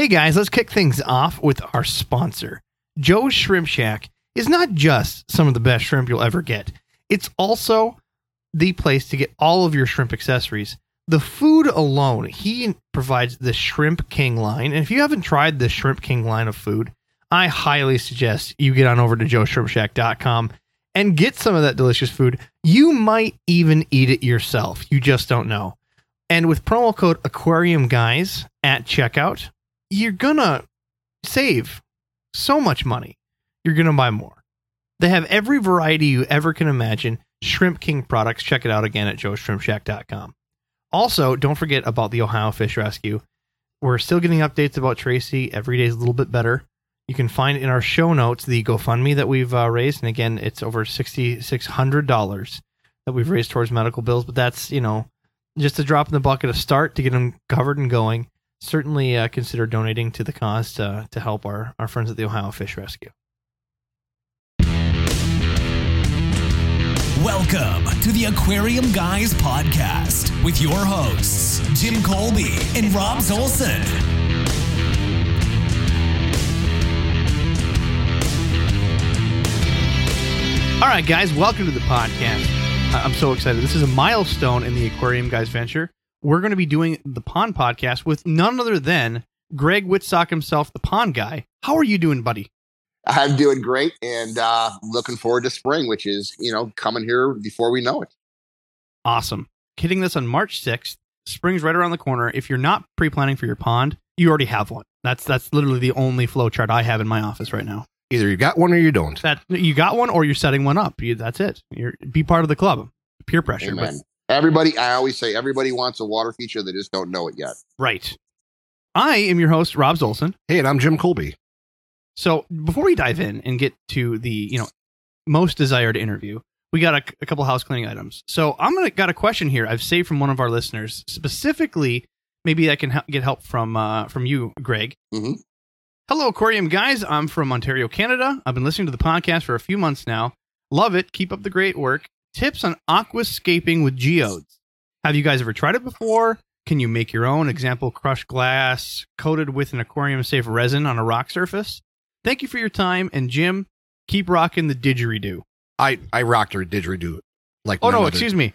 Hey guys, let's kick things off with our sponsor. Joe's Shrimp Shack is not just some of the best shrimp you'll ever get. It's also the place to get all of your shrimp accessories. The food alone, he provides the Shrimp King line. And if you haven't tried the Shrimp King line of food, I highly suggest you get on over to joeshrimpshack.com and get some of that delicious food. You might even eat it yourself. You just don't know. And with promo code Aquarium Guys at checkout, you're going to save so much money. You're going to buy more. They have every variety you ever can imagine. Shrimp King products. Check it out again at joeshrimpshack.com. Also, don't forget about the Ohio Fish Rescue. We're still getting updates about Tracy. Every day is a little bit better. You can find in our show notes the GoFundMe that we've raised. And again, it's over $6,600 that we've raised towards medical bills. But that's, you know, just a drop in the bucket, a start to get them covered and going. Certainly consider donating to the cause to help our friends at the Ohio Fish Rescue. Welcome to the Aquarium Guys podcast with your hosts, Jim Colby and Rob Zolson. All right, guys, welcome to the podcast. I'm so excited. This is a milestone in the Aquarium Guys venture. We're going to be doing the Pond podcast with none other than Greg Wittstock himself, the Pond Guy. How are you doing, buddy? I'm doing great and looking forward to spring, which is, you know, coming here before we know it. Awesome. Hitting this on March 6th. Spring's right around the corner. If you're not pre-planning for your pond, you already have one. That's literally the only flow chart I have in my office right now. Either you got one or you don't. That you got one or you're setting one up. That's it. Be part of the club. Peer pressure. Amen. But everybody, I always say, everybody wants a water feature. They just don't know it yet. Right. I am your host, Rob Zolson. Hey, and I'm Jim Colby. So before we dive in and get to the, you know, most desired interview, we got a couple house cleaning items. So I'm going to got a question here I've saved from one of our listeners specifically. Maybe I can get help from you, Greg. Mm-hmm. Hello, Aquarium Guys. I'm from Ontario, Canada. I've been listening to the podcast for a few months now. Love it. Keep up the great work. Tips on aquascaping with geodes. Have you guys ever tried it before? Can you make your own? Example, crushed glass coated with an aquarium safe resin on a rock surface. Thank you for your time, and Jim, keep rocking the didgeridoo. I rocked her didgeridoo. Like, oh, no, excuse me.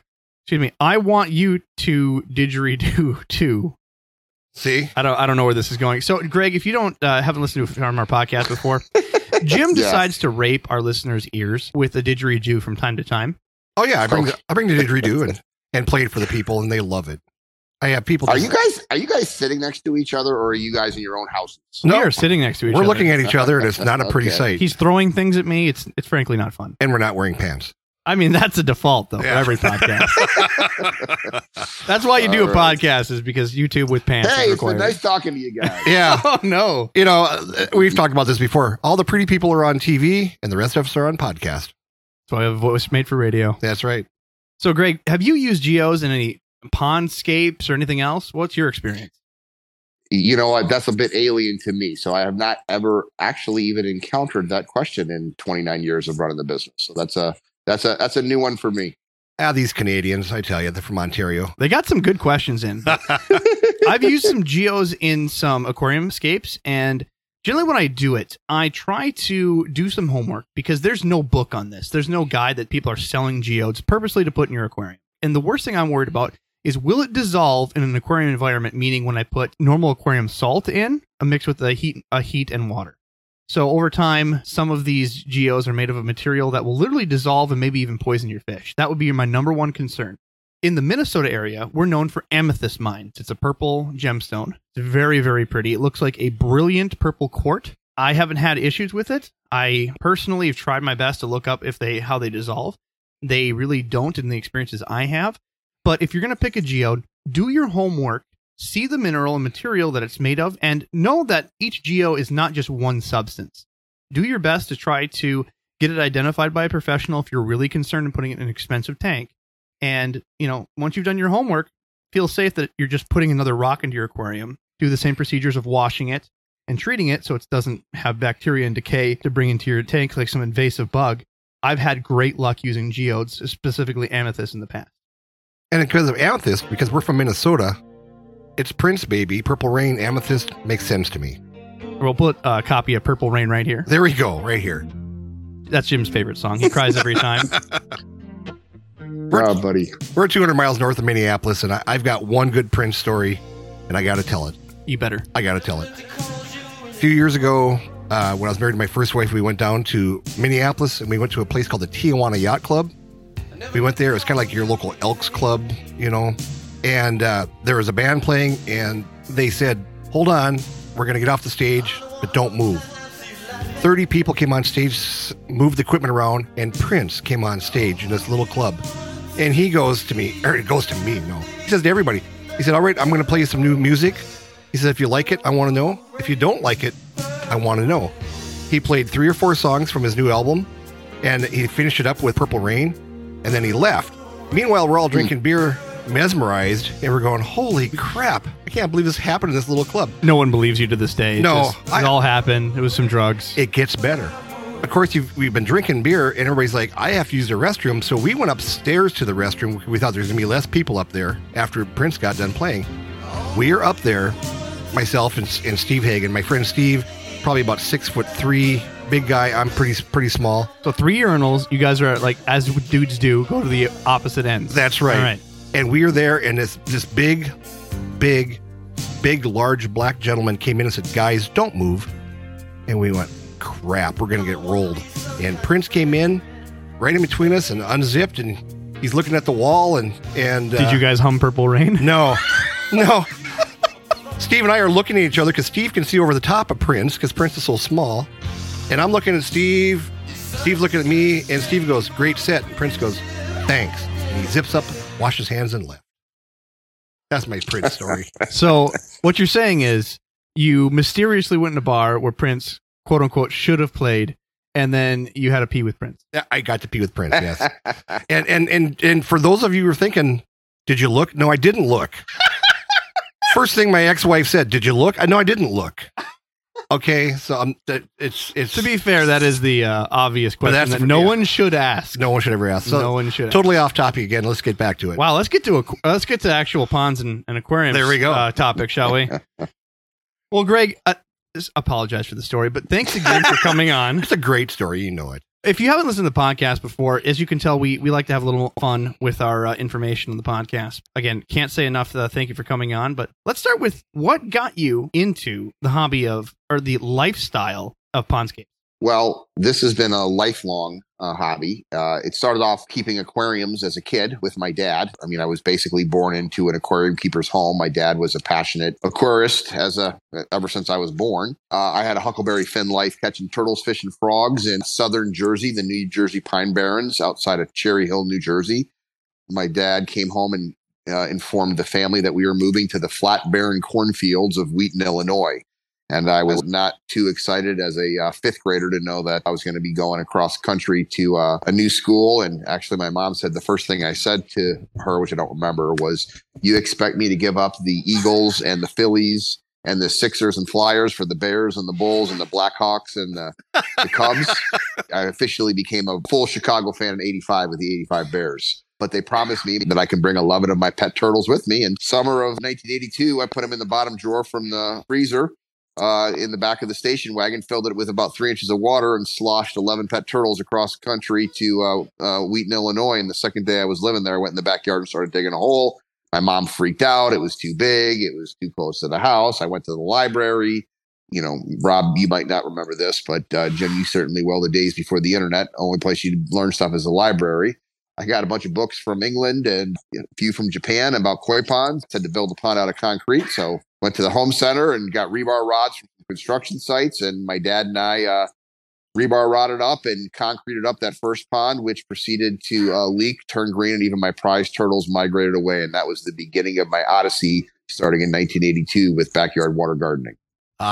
I want you to didgeridoo, too. See? I don't know where this is going. So, Greg, if you haven't listened to our podcast before, Jim decides to rape our listeners' ears with a didgeridoo from time to time. Oh, yeah. I bring the didgeridoo and play it for the people, and they love it. I have people. Are you guys sitting next to each other, or are you guys in your own houses? No, we are sitting next to each other. We're looking at each other, and it's not a pretty sight. He's throwing things at me. It's frankly not fun. And we're not wearing pants. I mean, that's a default though for every podcast. That's why you do a podcast, is because YouTube with pants. Hey, it's been nice talking to you guys. Yeah. Oh no. You know, we've talked about this before. All the pretty people are on TV, and the rest of us are on podcast. So I have a voice made for radio. That's right. So, Greg, have you used geodes in any pondscapes or anything else? What's your experience? You know, that's a bit alien to me, so I have not ever actually even encountered that question in 29 years of running the business. So that's a new one for me. These Canadians, I tell you, they're from Ontario. They got some good questions in. I've used some geos in some aquarium scapes, and generally when I do it, I try to do some homework because there's no book on this. There's no guide that people are selling geodes purposely to put in your aquarium. And the worst thing I'm worried about is, will it dissolve in an aquarium environment? Meaning, when I put normal aquarium salt in, a mix with a heat and water. So over time, some of these geodes are made of a material that will literally dissolve and maybe even poison your fish. That would be my number one concern. In the Minnesota area, we're known for amethyst mines. It's a purple gemstone. It's very, very pretty. It looks like a brilliant purple quartz. I haven't had issues with it. I personally have tried my best to look up how they dissolve. They really don't in the experiences I have. But if you're going to pick a geode, do your homework, see the mineral and material that it's made of, and know that each geode is not just one substance. Do your best to try to get it identified by a professional if you're really concerned in putting it in an expensive tank. And, you know, once you've done your homework, feel safe that you're just putting another rock into your aquarium. Do the same procedures of washing it and treating it so it doesn't have bacteria and decay to bring into your tank like some invasive bug. I've had great luck using geodes, specifically amethyst, in the past. And because of amethyst, because we're from Minnesota, It's Prince, baby. Purple Rain, Amethyst makes sense to me. We'll put a copy of Purple Rain right here. There we go, right here. That's Jim's favorite song. He cries every time. Oh, buddy. We're 200 miles north of Minneapolis, and I've got one good Prince story, and I got to tell it. You better. I got to tell it. A few years ago, when I was married to my first wife, we went down to Minneapolis, and we went to a place called the Tijuana Yacht Club. We went there. It was kind of like your local Elks Club, you know. And there was a band playing, and they said, hold on, we're going to get off the stage, but don't move. 30 people came on stage, moved the equipment around, and Prince came on stage in this little club. And he goes to me, or it goes to me, no. He says to everybody, he said, all right, I'm going to play you some new music. He said, if you like it, I want to know. If you don't like it, I want to know. He played 3 or 4 songs from his new album, and he finished it up with Purple Rain, and then he left. Meanwhile, we're all drinking beer, mesmerized, and we're going, holy crap, I can't believe this happened in this little club. No one believes you to this day. It all happened. It was some drugs. It gets better. Of course, we've been drinking beer, and everybody's like, I have to use the restroom. So we went upstairs to the restroom. We thought there was going to be less people up there after Prince got done playing. We are up there, myself and Steve Hagen. My friend Steve, probably about 6'3", big guy. I'm pretty small. So 3 urinals. You guys are like, as dudes do, go to the opposite ends. That's right. All right. And we were there, and this big, large black gentleman came in and said, guys, don't move. And we went, crap, we're going to get rolled. And Prince came in right in between us and unzipped, and he's looking at the wall. And did you guys hum Purple Rain? No. Steve and I are looking at each other because Steve can see over the top of Prince because Prince is so small. And I'm looking at Steve. Steve's looking at me, and Steve goes, great set. And Prince goes, thanks. And he zips up, washed his hands, and left. That's my Prince story. So what you're saying is you mysteriously went in a bar where Prince, quote unquote, should have played, and then you had a pee with Prince. I got to pee with Prince, yes. And for those of you who are thinking, did you look? No, I didn't look. First thing my ex-wife said, did you look? No, I didn't look. Okay, so it's to be fair, that is the obvious question one should ask. No one should ever ask. So no one should. Totally ask. Off topic again. Let's get back to it. Wow, let's get to actual ponds and aquariums. There we go. Topic, shall we? Well, Greg, I apologize for the story, but thanks again for coming on. It's a great story, you know it. If you haven't listened to the podcast before, as you can tell, we like to have a little fun with our information on the podcast. Again, can't say enough. Thank you for coming on. But let's start with what got you into the hobby of, or the lifestyle of, pondscape. Well, this has been a lifelong hobby. It started off keeping aquariums as a kid with my dad. I mean, I was basically born into an aquarium keeper's home. My dad was a passionate aquarist ever since I was born. I had a huckleberry fin life catching turtles, fish, and frogs in southern Jersey, the New Jersey Pine Barrens outside of Cherry Hill, New Jersey. My dad came home and informed the family that we were moving to the flat barren cornfields of Wheaton, Illinois. And I was not too excited as a fifth grader to know that I was going to be going across country to a new school. And actually, my mom said the first thing I said to her, which I don't remember, was, you expect me to give up the Eagles and the Phillies and the Sixers and Flyers for the Bears and the Bulls and the Blackhawks and the Cubs? I officially became a full Chicago fan in 85 with the 85 Bears. But they promised me that I can bring 11 of my pet turtles with me. And summer of 1982, I put them in the bottom drawer from the freezer. In the back of the station wagon, filled it with about 3 inches of water, and sloshed 11 pet turtles across the country to Wheaton, Illinois. And the second day I was living there, I went in the backyard and started digging a hole. My mom freaked out. It was too big. It was too close to the house. I went to the library. You know, Rob, you might not remember this, but Jim, you certainly will. The days before the internet, only place you learn stuff is the library. I got a bunch of books from England and a few from Japan about koi ponds. Said to build a pond out of concrete, so went to the home center and got rebar rods from construction sites. And my dad and I rebar rodded up and concreted up that first pond, which proceeded to leak, turn green, and even my prize turtles migrated away. And that was the beginning of my odyssey, starting in 1982 with backyard water gardening.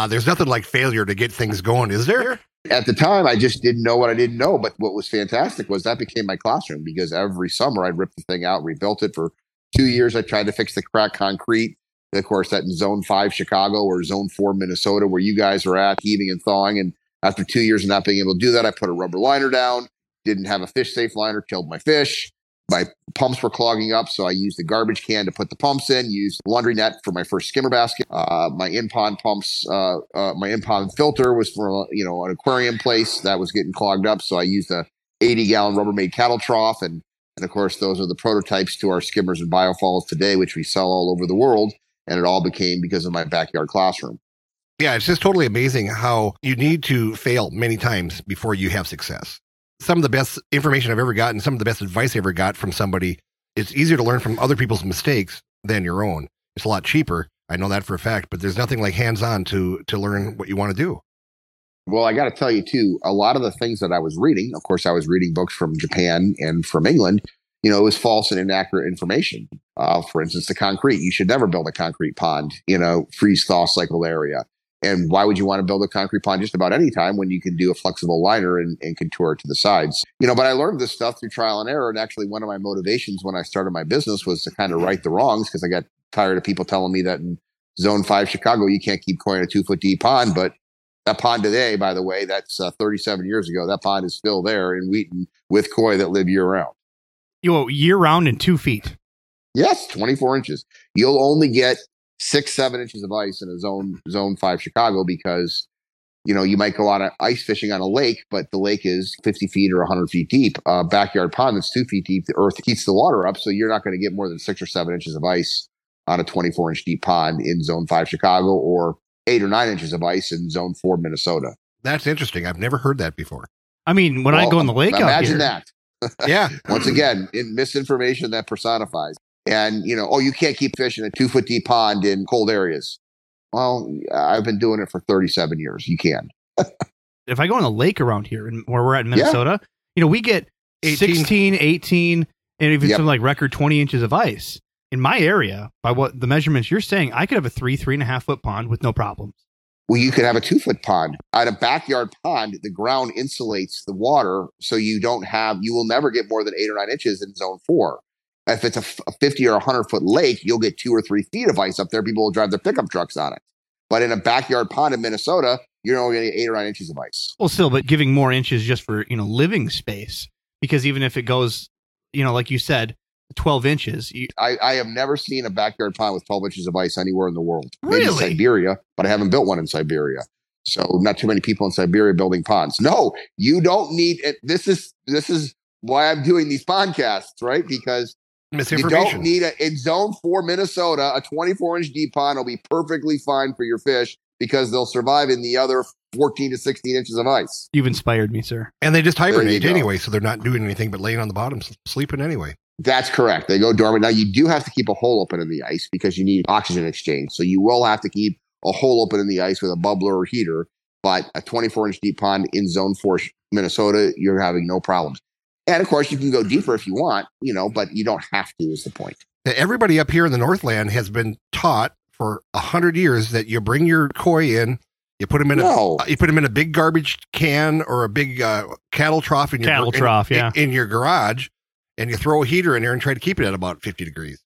There's nothing like failure to get things going, is there? At the time, I just didn't know what I didn't know. But what was fantastic was that became my classroom, because every summer I ripped the thing out, rebuilt it. For 2 years, I tried to fix the cracked concrete. Of course, that in Zone 5 Chicago or Zone 4 Minnesota, where you guys are at, heaving and thawing. And after 2 years of not being able to do that, I put a rubber liner down, didn't have a fish safe liner, killed my fish. My pumps were clogging up, so I used the garbage can to put the pumps in, used the laundry net for my first skimmer basket. My in-pond pumps, my in-pond filter was for, an aquarium place that was getting clogged up, so I used the 80-gallon Rubbermaid cattle trough. And of course, those are the prototypes to our skimmers and biofalls today, which we sell all over the world, and it all became because of my backyard classroom. Yeah, it's just totally amazing how you need to fail many times before you have success. Some of the best information I've ever gotten, some of the best advice I ever got from somebody, it's easier to learn from other people's mistakes than your own. It's a lot cheaper. I know that for a fact, but there's nothing like hands-on to learn what you want to do. Well, I got to tell you, too, a lot of the things that I was reading, of course, I was reading books from Japan and from England, it was false and inaccurate information. For instance, the concrete. You should never build a concrete pond in a freeze-thaw cycle area. And why would you want to build a concrete pond just about any time when you can do a flexible liner and contour to the sides? But I learned this stuff through trial and error. And actually, one of my motivations when I started my business was to kind of right the wrongs, because I got tired of people telling me that in Zone 5 Chicago, you can't keep coining a 2-foot deep pond. But that pond today, by the way, that's 37 years ago. That pond is still there in Wheaton with koi that live year-round. Year-round and 2 feet. Yes, 24 inches. You'll only get 6-7 inches of ice in a zone 5 Chicago because, you might go out ice fishing on a lake, but the lake is 50 feet or 100 feet deep. A backyard pond that's 2 feet deep, the earth heats the water up, so you're not going to get more than 6 or 7 inches of ice on a 24-inch deep pond in Zone 5 Chicago or 8 or 9 inches of ice in Zone 4 Minnesota. That's interesting. I've never heard that before. I mean, I go in the lake imagine out here. That. Yeah. Once again, misinformation that personifies. And, you can't keep fishing a 2-foot deep pond in cold areas. Well, I've been doing it for 37 years. You can. If I go on the lake around here where we're at in Minnesota, we get 16, 18, and even some record 20 inches of ice. In my area, by what the measurements you're saying, I could have a 3.5 foot pond with no problems. Well, you could have a 2-foot pond. At a backyard pond, the ground insulates the water, so you will never get more than 8 or 9 inches in Zone 4. If it's a 50 or 100 foot lake, you'll get 2 or 3 feet of ice up there. People will drive their pickup trucks on it. But in a backyard pond in Minnesota, you're only getting 8 or 9 inches of ice. Well, still, but giving more inches just for, living space, because even if it goes, like you said, 12 inches. I have never seen a backyard pond with 12 inches of ice anywhere in the world. Really? Maybe Siberia, but I haven't built one in Siberia. So not too many people in Siberia building ponds. No, you don't need it. This is why I'm doing these podcasts, right? Because you don't need in Zone 4 Minnesota, a 24-inch deep pond will be perfectly fine for your fish because they'll survive in the other 14 to 16 inches of ice. You've inspired me, sir. And they just hibernate anyway, so they're not doing anything but laying on the bottom, sleeping anyway. That's correct. They go dormant. Now, you do have to keep a hole open in the ice because you need oxygen exchange. So you will have to keep a hole open in the ice with a bubbler or heater. But a 24-inch deep pond in Zone 4 Minnesota, you're having no problems. And of course, you can go deeper if you want, but you don't have to is the point. Everybody up here in the Northland has been taught for 100 years that you bring your koi in, you put them in a big garbage can or a big cattle trough in your garage, and you throw a heater in there and try to keep it at about 50 degrees.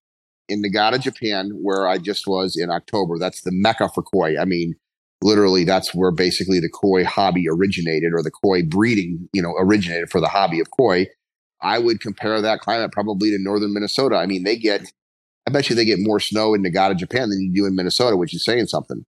In Nagata, Japan, where I just was in October, that's the mecca for koi. I mean, literally, that's where basically the koi hobby originated, or the koi breeding, originated for the hobby of koi. I would compare that climate probably to northern Minnesota. I mean, I bet you they get more snow in Nagata, Japan than you do in Minnesota, which is saying something.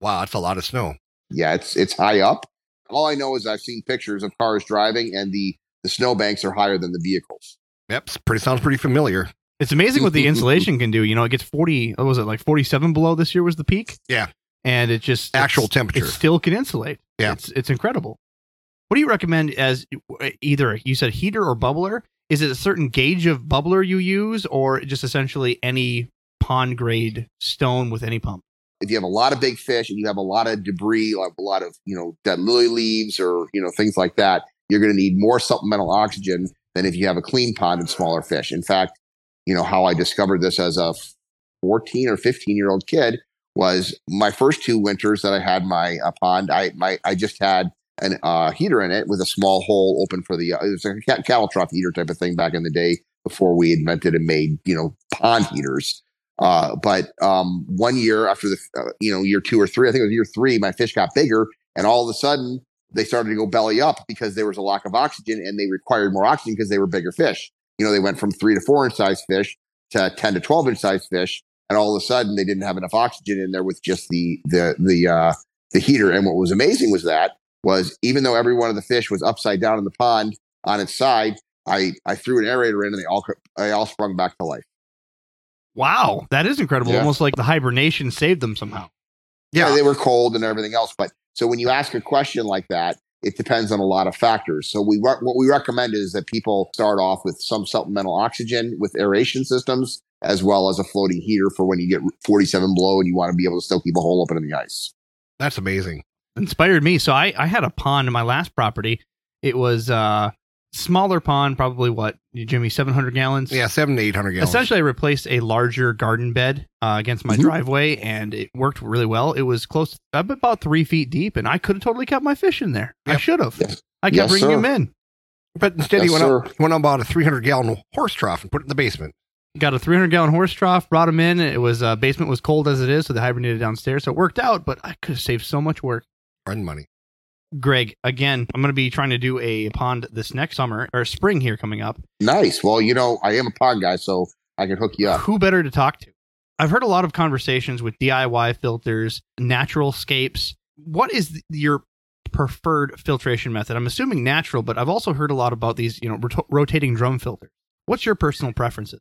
Wow, that's a lot of snow. Yeah, it's high up. All I know is I've seen pictures of cars driving, and the snowbanks are higher than the vehicles. Yep, sounds pretty familiar. It's amazing what the insulation can do. It gets 47 below this year was the peak? Yeah. And it just actual temperature. It still can insulate. Yeah, it's incredible. What do you recommend as either you said heater or bubbler? Is it a certain gauge of bubbler you use, or just essentially any pond grade stone with any pump? If you have a lot of big fish and you have a lot of debris, like a lot of dead lily leaves or things like that, you're going to need more supplemental oxygen than if you have a clean pond and smaller fish. In fact, how I discovered this as a 14 or 15-year-old kid was my first 2 winters that I had my pond. I just had a heater in it with a small hole open for the it was a cattle trough heater type of thing back in the day before we invented and made pond heaters. But 1 year after the year 2 or 3, I think it was year 3, my fish got bigger, and all of a sudden they started to go belly up because there was a lack of oxygen, and they required more oxygen because they were bigger fish. You know, they went from 3 to 4 inch size fish to 10 to 12 inch size fish. And all of a sudden they didn't have enough oxygen in there with just the heater. And what was amazing was that was even though every one of the fish was upside down in the pond on its side, I threw an aerator in and they all sprung back to life. Wow. That is incredible. Yeah. Almost like the hibernation saved them somehow. Yeah. They were cold and everything else. But so when you ask a question like that, it depends on a lot of factors. So what we recommend is that people start off with some supplemental oxygen with aeration systems, as well as a floating heater for when you get 47 below and you want to be able to still keep a hole open in the ice. That's amazing. Inspired me. So I had a pond in my last property. It was smaller pond, probably what, Jimmy, 700 gallons? Yeah, 700 to 800 gallons. Essentially, I replaced a larger garden bed against my driveway, and it worked really well. It was close, about 3 feet deep, and I could have totally kept my fish in there. Yep. I should have. Yes. I kept bringing him in. But instead, he went on about a 300-gallon horse trough and put it in the basement. Got a 300-gallon horse trough, brought him in. It was basement was cold as it is, so they hibernated downstairs. So it worked out, but I could have saved so much work. And money. Greg, again, I'm going to be trying to do a pond this next summer or spring here coming up. Nice. Well, you know, I am a pond guy, so I can hook you up. Who better to talk to? I've heard a lot of conversations with DIY filters, natural scapes. What is your preferred filtration method? I'm assuming natural, but I've also heard a lot about these, you know, rotating drum filters. What's your personal preferences?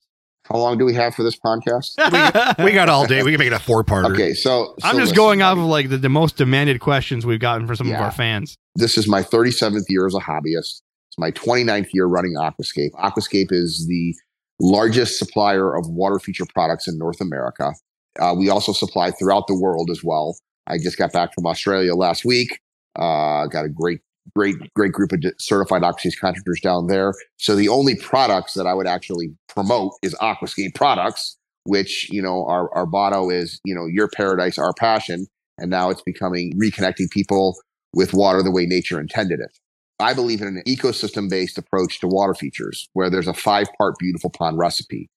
How long do we have for this podcast? We got all day. We can make it a 4-parter. Okay, so I'm just going off of like the most demanded questions we've gotten for some of our fans. This is my 37th year as a hobbyist. It's my 29th year running Aquascape. Aquascape is the largest supplier of water feature products in North America. We also supply throughout the world as well. I just got back from Australia last week. Got a great group of certified Aquascape contractors down there. So the only products that I would actually promote is Aquascape products, which, you know, our motto is, you know, your paradise, our passion. And now it's becoming reconnecting people with water the way nature intended it. I believe in an ecosystem-based approach to water features where there's a 5-part beautiful pond recipe.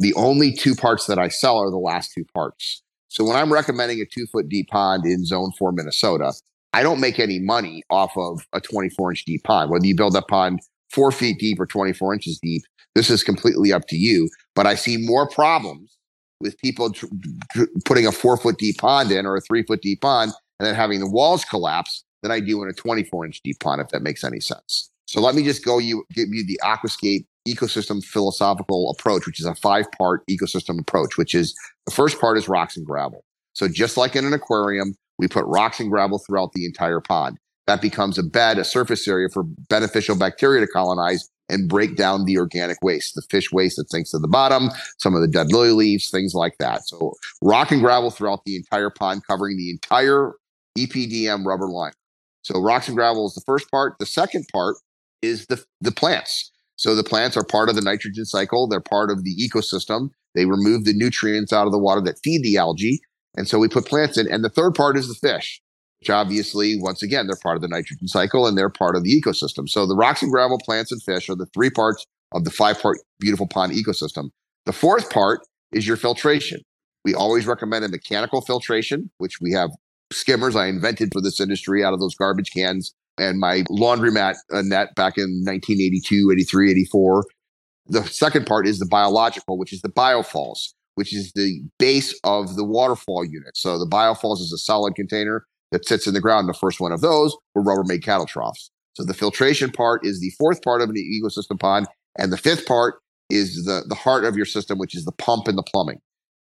The only 2 parts that I sell are the last 2 parts. So when I'm recommending a 2-foot deep pond in Zone 4 Minnesota, I don't make any money off of a 24-inch deep pond. Whether you build that pond 4 feet deep or 24 inches deep, this is completely up to you. But I see more problems with people putting a 4-foot deep pond in or a 3-foot deep pond and then having the walls collapse than I do in a 24-inch deep pond, if that makes any sense. So let me just give you the Aquascape ecosystem philosophical approach, which is a 5-part ecosystem approach, which is the first part is rocks and gravel. So just like in an aquarium, we put rocks and gravel throughout the entire pond. That becomes a bed, a surface area for beneficial bacteria to colonize and break down the organic waste, the fish waste that sinks to the bottom, some of the dead lily leaves, things like that. So rock and gravel throughout the entire pond, covering the entire EPDM rubber line. So rocks and gravel is the first part. The second part is the plants. So the plants are part of the nitrogen cycle. They're part of the ecosystem. They remove the nutrients out of the water that feed the algae. And so we put plants in. And the third part is the fish, which obviously, once again, they're part of the nitrogen cycle and they're part of the ecosystem. So the rocks and gravel, plants, and fish are the 3 parts of the 5-part beautiful pond ecosystem. The 4th part is your filtration. We always recommend a mechanical filtration, which we have skimmers I invented for this industry out of those garbage cans and my laundromat net back in 1982, 83, 84. The second part is the biological, which is the biofalls, which is the base of the waterfall unit. So the biofalls is a solid container that sits in the ground. The first one of those were Rubbermaid cattle troughs. So the filtration part is the 4th part of an ecosystem pond. And the 5th part is the heart of your system, which is the pump and the plumbing.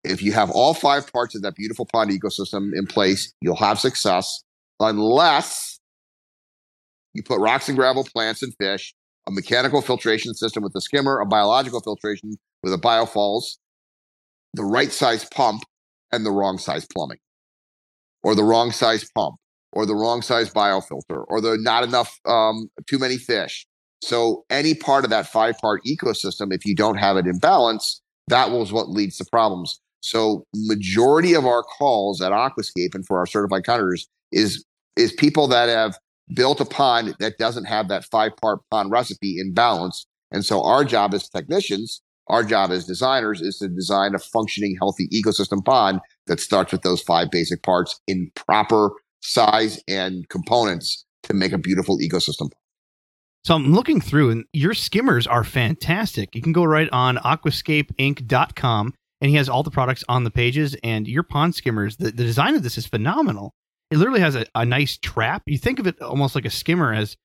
If you have all 5 parts of that beautiful pond ecosystem in place, you'll have success unless you put rocks and gravel, plants and fish, a mechanical filtration system with a skimmer, a biological filtration with a biofalls, the right size pump and the wrong size plumbing, or the wrong size pump, or the wrong size biofilter, or the not enough, too many fish. So any part of that 5-part ecosystem, if you don't have it in balance, that was what leads to problems. So majority of our calls at Aquascape and for our certified contractors is people that have built a pond that doesn't have that 5-part pond recipe in balance. And so our job as technicians, our job as designers is to design a functioning, healthy ecosystem pond that starts with those 5 basic parts in proper size and components to make a beautiful ecosystem pond. So I'm looking through, and your skimmers are fantastic. You can go right on AquascapeInc.com, and he has all the products on the pages, and your pond skimmers, the design of this is phenomenal. It literally has a nice trap. You think of it almost like a skimmer as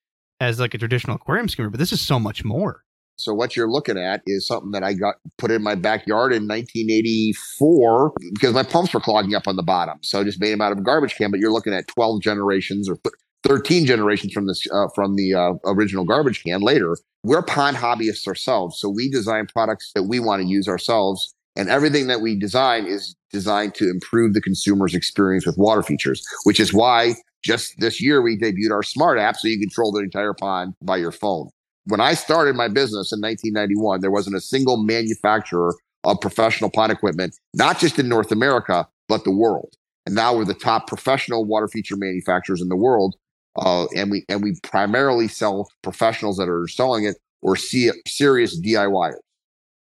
like a traditional aquarium skimmer, but this is so much more. So what you're looking at is something that I got put in my backyard in 1984 because my pumps were clogging up on the bottom. So I just made them out of a garbage can, but you're looking at 12 generations or 13 generations from this from the original garbage can later. We're pond hobbyists ourselves, so we design products that we want to use ourselves, and everything that we design is designed to improve the consumer's experience with water features, which is why just this year we debuted our smart app so you control the entire pond by your phone. When I started my business in 1991, there wasn't a single manufacturer of professional pond equipment, not just in North America, but the world. And now we're the top professional water feature manufacturers in the world. And we primarily sell professionals that are selling it or see serious DIYers.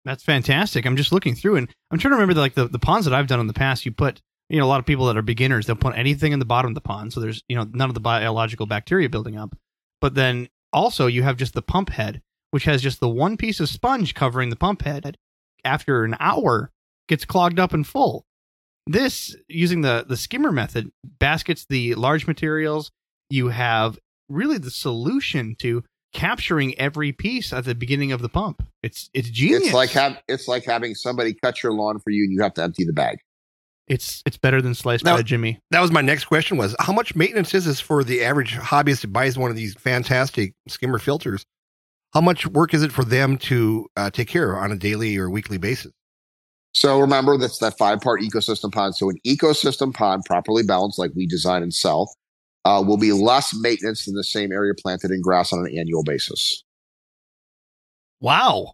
That's fantastic. I'm just looking through, and I'm trying to remember the ponds that I've done in the past. You put, you know, a lot of people that are beginners, they'll put anything in the bottom of the pond, so there's, you know, none of the biological bacteria building up. But then also you have just the pump head, which has just the one piece of sponge covering the pump head. After an hour, gets clogged up and full. This, using the skimmer method, baskets the large materials. You have really the solution to capturing every piece at the beginning of the pump. It's genius. It's like having somebody cut your lawn for you, and you have to empty the bag. It's better than sliced bread, Jimmy. That was my next question: was how much maintenance is this for the average hobbyist who buys one of these fantastic skimmer filters? How much work is it for them to take care of on a daily or weekly basis? So remember, that's that 5-part ecosystem pond. So an ecosystem pond, properly balanced, like we design and sell, will be less maintenance than the same area planted in grass on an annual basis. Wow.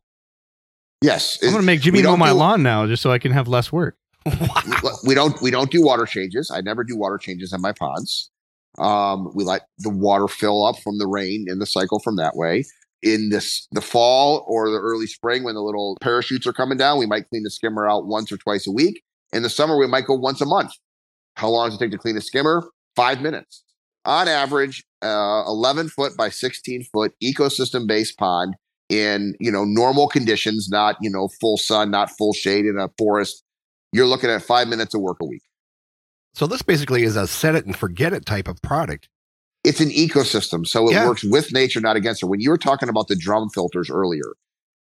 Yes. I'm going to make Jimmy mow my lawn now just so I can have less work. Wow. We don't do water changes. I never do water changes in my ponds. We let the water fill up from the rain in the cycle from that way. In the fall or the early spring when the little parachutes are coming down, we might clean the skimmer out once or twice a week. In the summer, we might go once a month. How long does it take to clean a skimmer? 5 minutes. On average, 11-foot by 16-foot ecosystem-based pond in, you know, normal conditions, not, you know, full sun, not full shade in a forest, you're looking at 5 minutes of work a week. So this basically is a set-it-and-forget-it type of product. It's an ecosystem, so it works with nature, not against her. When you were talking about the drum filters earlier,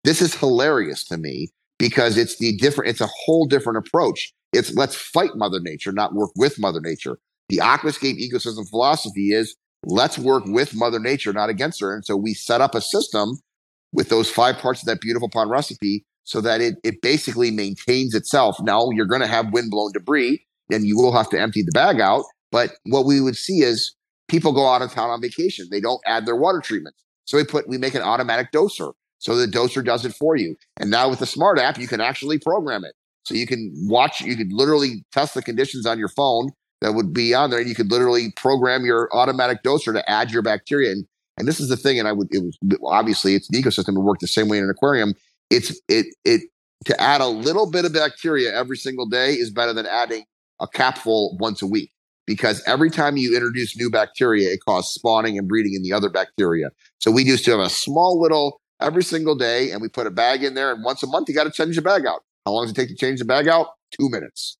this is hilarious to me because it's a whole different approach. It's let's fight Mother Nature, not work with Mother Nature. The Aquascape ecosystem philosophy is let's work with Mother Nature, not against her. And so we set up a system with those 5 parts of that beautiful pond recipe so that it basically maintains itself. Now you're going to have windblown debris and you will have to empty the bag out. But what we would see is people go out of town on vacation. They don't add their water treatments. So we make an automatic doser. So the doser does it for you. And now with the smart app, you can actually program it. So you could literally test the conditions on your phone that would be on there, and you could literally program your automatic doser to add your bacteria. And this is the thing, and obviously it's an ecosystem. It worked the same way in an aquarium. It to add a little bit of bacteria every single day is better than adding a capful once a week, because every time you introduce new bacteria, it causes spawning and breeding in the other bacteria. So we used to have a small little every single day, and we put a bag in there, and once a month you got to change the bag out. How long does it take to change the bag out? 2 minutes.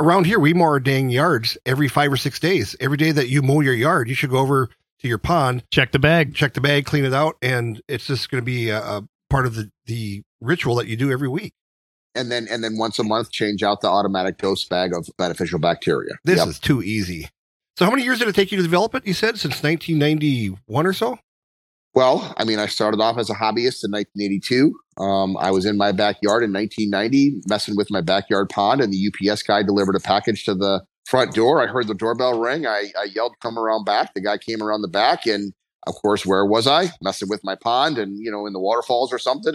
Around here, we mow our dang yards every 5 or 6 days. Every day that you mow your yard, you should go over to your pond, check the bag, clean it out, and it's just going to be a part of the ritual that you do every week. And then once a month, change out the automatic dose bag of beneficial bacteria. This is too easy. So how many years did it take you to develop it, you said, since 1991 or so? Well, I mean, I started off as a hobbyist in 1982. I was in my backyard in 1990, messing with my backyard pond, and the UPS guy delivered a package to the front door. I heard the doorbell ring. I yelled, "Come around back." The guy came around the back, and of course, where was I? Messing with my pond and, you know, in the waterfalls or something.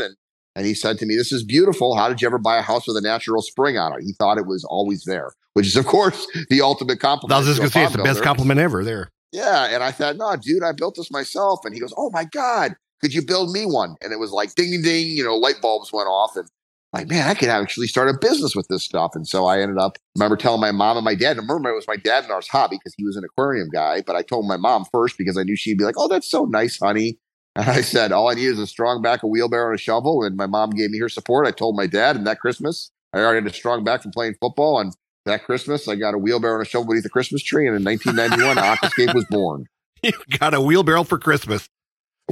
And he said to me, "This is beautiful. How did you ever buy a house with a natural spring on it?" He thought it was always there, which is, of course, the ultimate compliment. I was just going to say, it's the best compliment ever there. Yeah. And I thought, "No, dude, I built this myself." And he goes, "Oh my God, could you build me one?" And it was like, ding, ding, ding, you know, light bulbs went off. And like, man, I could actually start a business with this stuff. And so I ended up, remember telling my mom and my dad, and remember it was my dad and ours hobby because he was an aquarium guy. But I told my mom first because I knew she'd be like, "Oh, that's so nice, honey." I said, all I need is a strong back, a wheelbarrow, and a shovel. And my mom gave me her support. I told my dad, and that Christmas, I already had a strong back from playing football. And that Christmas, I got a wheelbarrow and a shovel beneath the Christmas tree. And in 1991, Aquascape was born. You got a wheelbarrow for Christmas.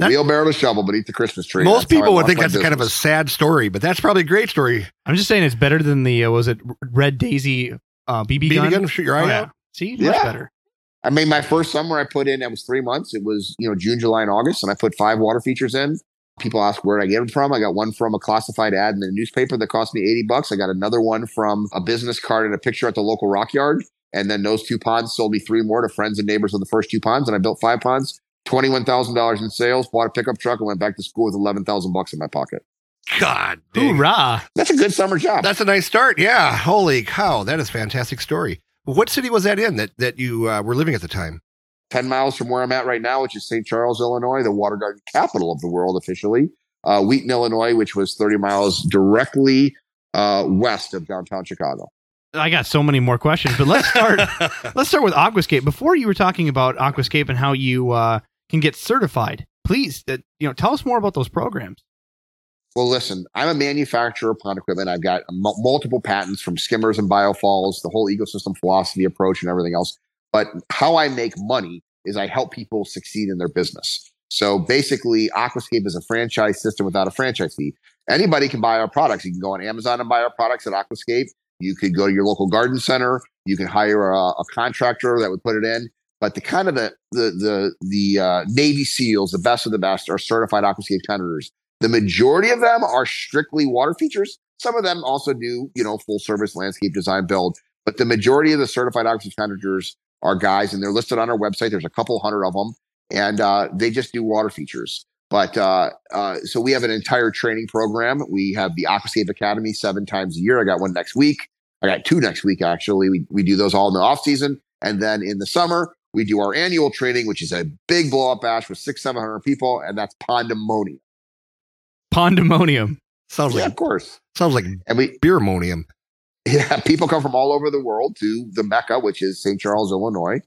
A wheelbarrow and a shovel beneath the Christmas tree. Most people would think that's kind of a sad story, but that's probably a great story. I'm just saying it's better than the, was it Red Daisy BB gun? BB gun, shoot your eye out. See, much better. I mean, my first summer I put in, it was 3 months. It was, June, July, and August, and I put 5 water features in. People ask where did I get them from. I got one from a classified ad in the newspaper that cost me $80. I got another one from a business card and a picture at the local rock yard. And then those 2 ponds sold me 3 more to friends and neighbors of the first 2 ponds. And I built 5 ponds, $21,000 in sales, bought a pickup truck, and went back to school with $11,000 in my pocket. God, hoorah. That's a good summer job. That's a nice start. Yeah. Holy cow. That is a fantastic story. What city was that in that you were living at the time? 10 miles from where I'm at right now, which is St. Charles, Illinois, the water garden capital of the world officially. Wheaton, Illinois, which was 30 miles directly west of downtown Chicago. I got so many more questions, but let's start with Aquascape. Before you were talking about Aquascape and how you can get certified. Please, tell us more about those programs. Well, listen, I'm a manufacturer of pond equipment. I've got multiple patents from skimmers and biofalls, the whole ecosystem philosophy approach and everything else. But how I make money is I help people succeed in their business. So basically, Aquascape is a franchise system without a franchise fee. Anybody can buy our products. You can go on Amazon and buy our products at Aquascape. You could go to your local garden center. You can hire a contractor that would put it in. But the kind of the Navy SEALs, the best of the best, are certified Aquascape competitors. The majority of them are strictly water features. Some of them also do, full service landscape design build. But the majority of the certified Aquascape competitors are guys, and they're listed on our website. There's a couple hundred of them, and they just do water features. But so we have an entire training program. We have the Aquascape Academy 7 times a year. I got one next week. I got 2 next week, actually. We do those all in the off season, and then in the summer we do our annual training, which is a big blow up bash with 600-700 people, and that's Pondemonium. Pondemonium. Sounds like, of course. Sounds like beermonium. Yeah, people come from all over the world to the Mecca, which is St. Charles, Illinois.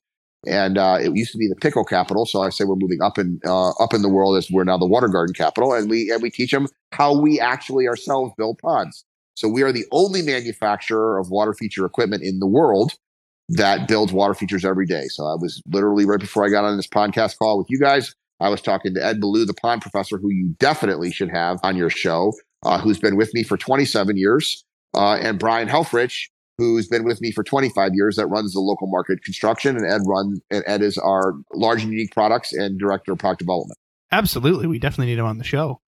And it used to be the pickle capital. So I say we're moving up in the world as we're now the water garden capital. And we teach them how we actually ourselves build ponds. So we are the only manufacturer of water feature equipment in the world that builds water features every day. So I was literally right before I got on this podcast call with you guys, I was talking to Ed Ballew, the pond professor, who you definitely should have on your show, who's been with me for 27 years. And Brian Helfrich, who's been with me for 25 years, that runs the local market construction, and Ed is our large and unique products and director of product development. Absolutely, we definitely need him on the show.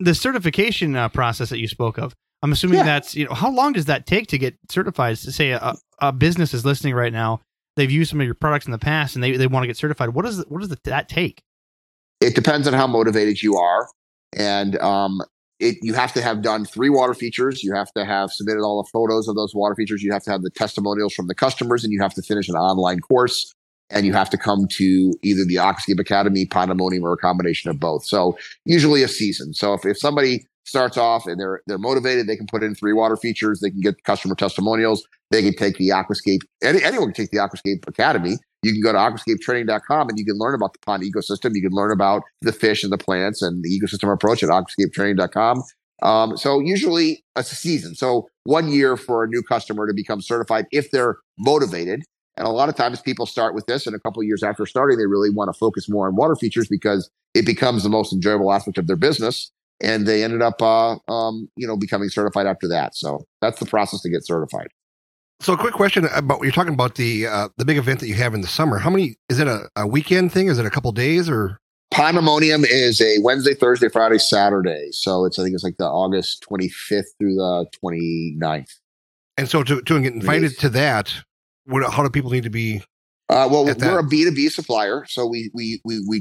The certification process that you spoke of, I'm assuming that's how long does that take to get certified? To say a business is listening right now, they've used some of your products in the past, and they want to get certified. What does that take? It depends on how motivated you are, and you have to have done 3 water features. You have to have submitted all the photos of those water features. You have to have the testimonials from the customers, and you have to finish an online course, and you have to come to either the Aquascape Academy, Pondemonium, or a combination of both. So usually a season. So if somebody starts off and they're motivated, they can put in 3 water features. They can get customer testimonials. They can take the Aquascape. Anyone can take the Aquascape Academy. You can go to aquascapetraining.com and you can learn about the pond ecosystem. You can learn about the fish and the plants and the ecosystem approach at aquascapetraining.com. So usually it's a season. So 1 year for a new customer to become certified if they're motivated. And a lot of times people start with this, and a couple of years after starting, they really want to focus more on water features because it becomes the most enjoyable aspect of their business. And they ended up, becoming certified after that. So that's the process to get certified. So a quick question about you're talking about the big event that you have in the summer. How many, is it a weekend thing? Is it a couple days or? Pondemonium is a Wednesday, Thursday, Friday, Saturday. So I think it's like the August 25th through the 29th. And so to get invited to that, how do people need to be? We're a B2B supplier. So we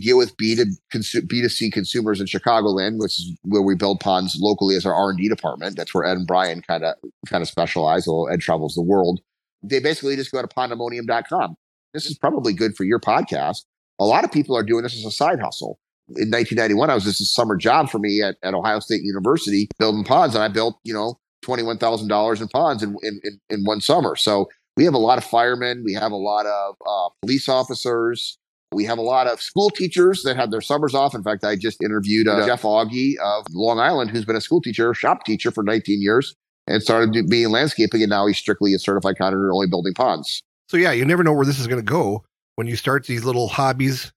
deal with B2C consumers in Chicagoland, which is where we build ponds locally as our R&D department. That's where Ed and Brian kind of specialize, although Ed travels the world. They basically just go to Pondemonium.com. This is probably good for your podcast. A lot of people are doing this as a side hustle. In 1991, I was just a summer job for me at Ohio State University building ponds. And I built, $21,000 in ponds in one summer. So we have a lot of firemen. We have a lot of police officers. We have a lot of school teachers that have their summers off. In fact, I just interviewed Jeff Augie of Long Island, who's been a school teacher, shop teacher for 19 years and started being landscaping. And now he's strictly a certified contractor only building ponds. So, yeah, you never know where this is going to go when you start these little hobbies.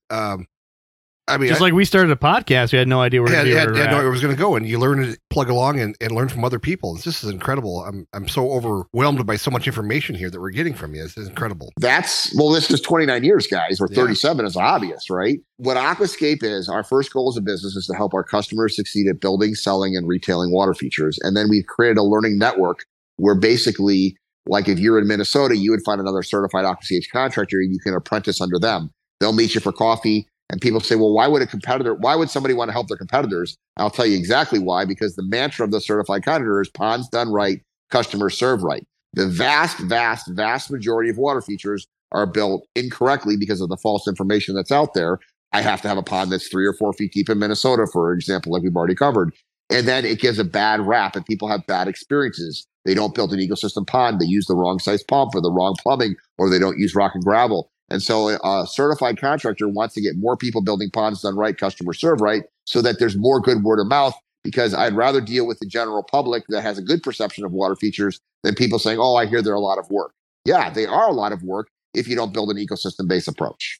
Like we started a podcast, we had no idea where it was going to go. And you learn to plug along and learn from other people. This is incredible. I'm so overwhelmed by so much information here that we're getting from you. This is incredible. This is 29 years, guys, or 37 is obvious, right? What Aquascape is, our first goal as a business is to help our customers succeed at building, selling, and retailing water features. And then we've created a learning network where basically, like if you're in Minnesota, you would find another certified Aquascape contractor and you can apprentice under them. They'll meet you for coffee. And people say, well, why would somebody want to help their competitors? I'll tell you exactly why, because the mantra of the certified contractor is ponds done right, customers served right. The vast, vast, vast majority of water features are built incorrectly because of the false information that's out there. I have to have a pond that's 3 or 4 feet deep in Minnesota, for example, like we've already covered. And then it gives a bad rap and people have bad experiences. They don't build an ecosystem pond. They use the wrong size pump or the wrong plumbing, or they don't use rock and gravel. And so a certified contractor wants to get more people building ponds done right, customer serve right, so that there's more good word of mouth, because I'd rather deal with the general public that has a good perception of water features than people saying, oh, I hear they're a lot of work. Yeah, they are a lot of work if you don't build an ecosystem-based approach.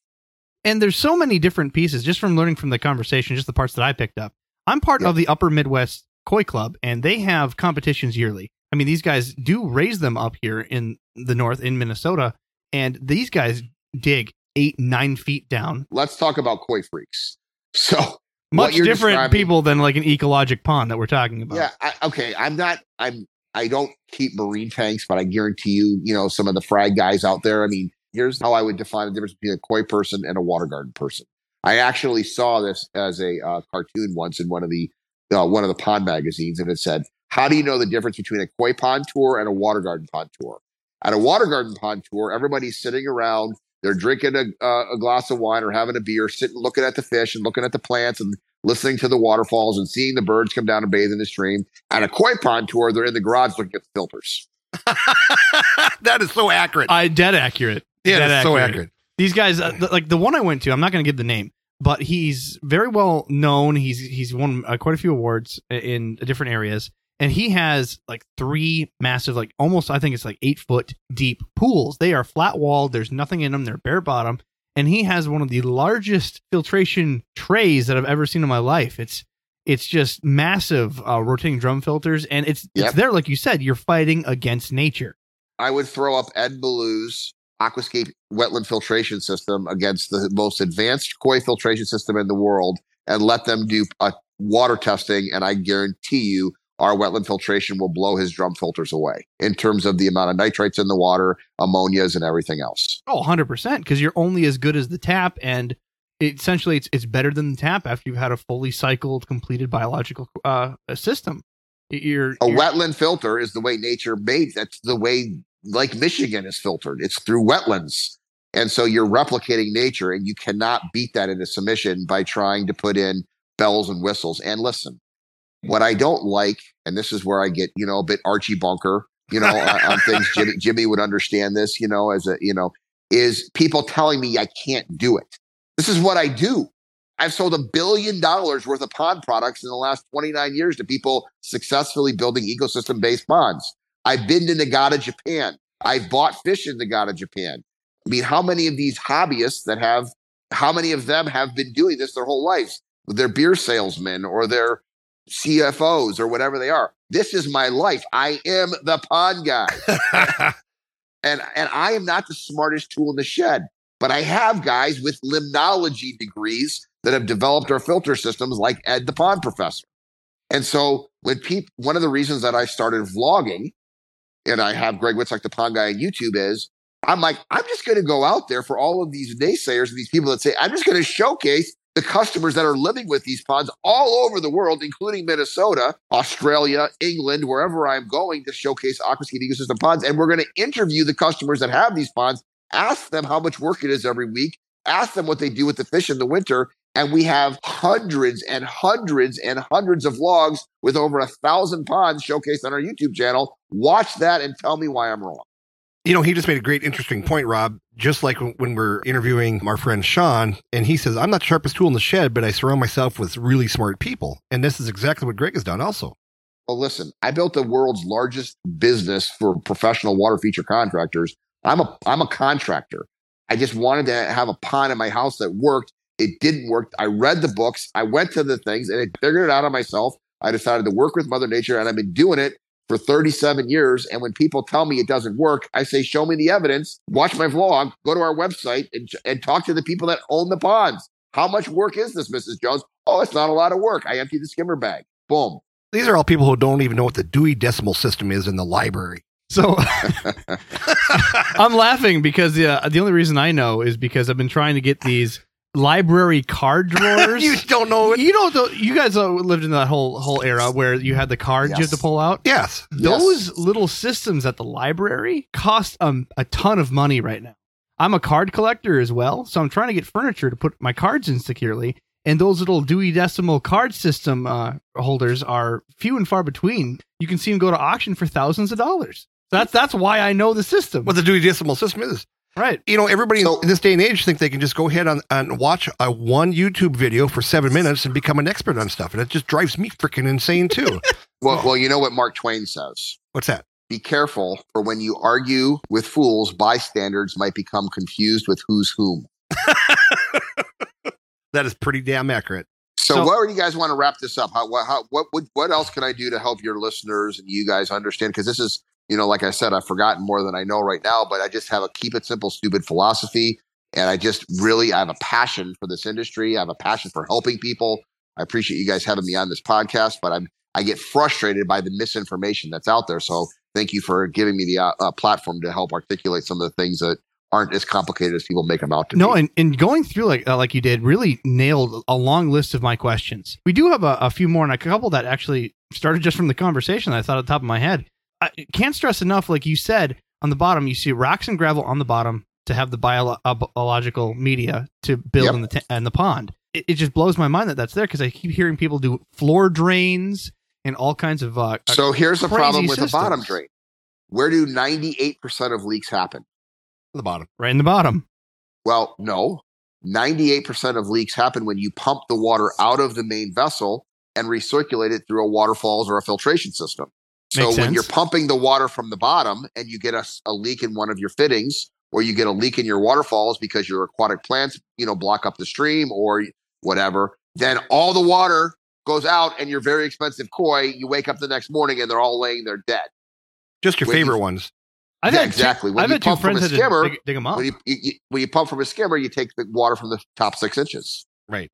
And there's so many different pieces, just from learning from the conversation, just the parts that I picked up. I'm part of the Upper Midwest Koi Club, and they have competitions yearly. I mean, these guys do raise them up here in the north, in Minnesota, and these guys dig 8-9 feet down. Let's talk about koi freaks. So much different people than like an ecologic pond that we're talking about. Yeah. I don't keep marine tanks, but I guarantee you, some of the frag guys out there. I mean, here's how I would define the difference between a koi person and a water garden person. I actually saw this as a cartoon once in one of the pond magazines, and it said, how do you know the difference between a koi pond tour and a water garden pond tour? At a water garden pond tour, everybody's sitting around. They're drinking a glass of wine or having a beer, sitting, looking at the fish and looking at the plants and listening to the waterfalls and seeing the birds come down and bathe in the stream. At a koi pond tour, they're in the garage looking at the filters. That is so accurate. Dead accurate. Yeah, that's so accurate. These guys, like the one I went to, I'm not going to give the name, but he's very well known. He's won quite a few awards in different areas. And he has like 3 massive, like almost, I think it's like 8-foot deep pools. They are flat walled. There's nothing in them. They're bare bottom. And he has one of the largest filtration trays that I've ever seen in my life. It's just massive rotating drum filters. And it's there. Like you said, you're fighting against nature. I would throw up Ed Ballew's Aquascape wetland filtration system against the most advanced koi filtration system in the world and let them do water testing. And I guarantee you, our wetland filtration will blow his drum filters away in terms of the amount of nitrates in the water, ammonias, and everything else. Oh, 100%, because you're only as good as the tap, and essentially it's better than the tap after you've had a fully cycled, completed biological system. Your wetland filter is the way nature made. That's the way, like Michigan is filtered. It's through wetlands. And so you're replicating nature, and you cannot beat that into submission by trying to put in bells and whistles. And listen, what I don't like, and this is where I get, a bit Archie Bunker, on things, Jimmy would understand this, is people telling me I can't do it. This is what I do. I've sold $1 billion worth of pond products in the last 29 years to people successfully building ecosystem-based ponds. I've been to Nagata, Japan. I've bought fish in Nagata, Japan. I mean, how many of these hobbyists how many of them have been doing this their whole lives? They're beer salesmen or they're CFOs or whatever they are. This is my life. I am the pond guy. and I am not the smartest tool in the shed, but I have guys with limnology degrees that have developed our filter systems like Ed the Pond Professor. And so one of the reasons that I started vlogging, and I have Greg Wittstock, the Pond Guy on YouTube, is I'm like, I'm just going to go out there for all of these naysayers and these people that say, I'm just going to showcase the customers that are living with these ponds all over the world, including Minnesota, Australia, England, wherever I'm going to showcase Aquascape ecosystem ponds. And we're going to interview the customers that have these ponds, ask them how much work it is every week, ask them what they do with the fish in the winter. And we have hundreds and hundreds and hundreds of vlogs with over 1,000 ponds showcased on our YouTube channel. Watch that and tell me why I'm wrong. You know, he just made a great, interesting point, Rob, just like when we're interviewing our friend Sean, and he says, I'm not the sharpest tool in the shed, but I surround myself with really smart people. And this is exactly what Greg has done also. Well, listen, I built the world's largest business for professional water feature contractors. I'm a contractor. I just wanted to have a pond in my house that worked. It didn't work. I read the books. I went to the things and I figured it out on myself. I decided to work with Mother Nature, and I've been doing it for 37 years. And when people tell me it doesn't work, I say, show me the evidence, watch my vlog, go to our website and talk to the people that own the ponds. How much work is this, Mrs. Jones? Oh, it's not a lot of work. I emptied the skimmer bag. Boom. These are all people who don't even know what the Dewey Decimal System is in the library. So I'm laughing because the only reason I know is because I've been trying to get these library card drawers. You don't know it. You guys lived in that whole era where you had the cards you had to pull out. Yes. Those little systems at the library cost a ton of money right now. I'm a card collector as well, so I'm trying to get furniture to put my cards in securely, and those little Dewey Decimal card system holders are few and far between. You can see them go to auction for thousands of dollars. That's why I know the system. What the Dewey Decimal System is. Right. You know, everybody in this day and age think they can just go ahead and watch a one YouTube video for 7 minutes and become an expert on stuff. And it just drives me freaking insane, too. Well, you know what Mark Twain says. What's that? Be careful, for when you argue with fools, bystanders might become confused with who's whom. That is pretty damn accurate. So where do you guys want to wrap this up? What else can I do to help your listeners and you guys understand? Because this is, you know, like I said, I've forgotten more than I know right now, but I just have a keep it simple, stupid philosophy. And I have a passion for this industry. I have a passion for helping people. I appreciate you guys having me on this podcast, but I get frustrated by the misinformation that's out there. So thank you for giving me the platform to help articulate some of the things that aren't as complicated as people make them out to be. No, and going through like you did really nailed a long list of my questions. We do have a few more, and a couple that actually started just from the conversation that I thought at the top of my head. I can't stress enough, like you said, on the bottom, you see rocks and gravel on the bottom to have the biological media to build in the pond. It just blows my mind that that's there, because I keep hearing people do floor drains and all kinds of so here's the problem with systems. The bottom drain. Where do 98% of leaks happen? The bottom. Right in the bottom. Well, no. 98% of leaks happen when you pump the water out of the main vessel and recirculate it through a waterfalls or a filtration system. So when you're pumping the water from the bottom and you get a leak in one of your fittings, or you get a leak in your waterfalls because your aquatic plants, you know, block up the stream or whatever, then all the water goes out and your very expensive koi, you wake up the next morning and they're all laying there dead. Just your favorite ones. I've had two friends that dig them up. When you pump from a skimmer, you take the water from the top 6 inches. Right.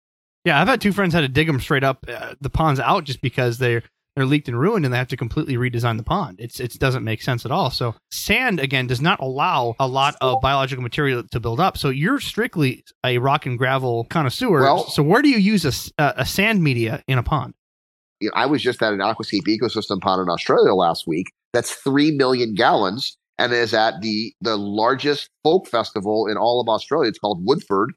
Yeah, I've had two friends had to dig them straight up the ponds out just because they're leaked and ruined, and they have to completely redesign the pond. It doesn't make sense at all. So sand, again, does not allow a lot of biological material to build up. So you're strictly a rock and gravel connoisseur. Well, so where do you use a sand media in a pond? You know, I was just at an Aquascape ecosystem pond in Australia last week. That's 3 million gallons and is at the largest folk festival in all of Australia. It's called Woodford.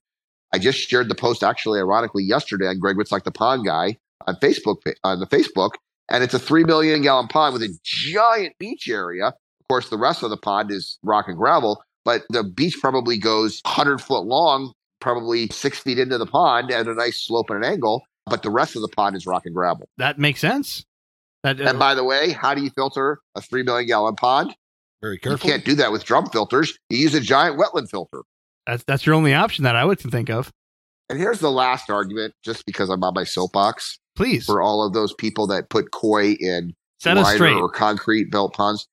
I just shared the post, actually, ironically, yesterday on Greg Wittstock, the Pond Guy, on Facebook. And it's a 3 million gallon pond with a giant beach area. Of course, the rest of the pond is rock and gravel, but the beach probably goes 100 foot long, probably 6 feet into the pond at a nice slope and an angle. But the rest of the pond is rock and gravel. That makes sense. And by the way, how do you filter a 3 million gallon pond? Very careful. You can't do that with drum filters. You use a giant wetland filter. That's your only option that I would think of. And here's the last argument, just because I'm on my soapbox. Please. For all of those people that put koi in liner or concrete built ponds.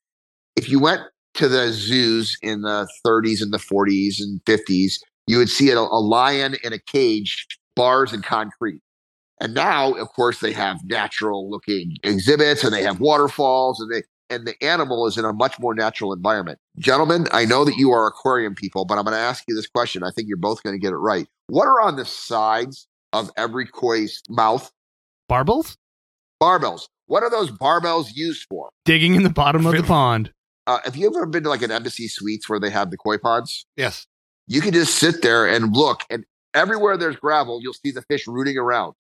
If you went to the zoos in the 30s and the 40s and 50s, you would see a lion in a cage, bars and concrete. And now, of course, they have natural looking exhibits and they have waterfalls and the animal is in a much more natural environment. Gentlemen, I know that you are aquarium people, but I'm going to ask you this question. I think you're both going to get it right. What are on the sides of every koi's mouth? Barbells? Barbells. What are those barbells used for? Digging in the bottom of the pond. Have you ever been to like an embassy suites where they have the koi pods? Yes. You can just sit there and look, and everywhere there's gravel, you'll see the fish rooting around.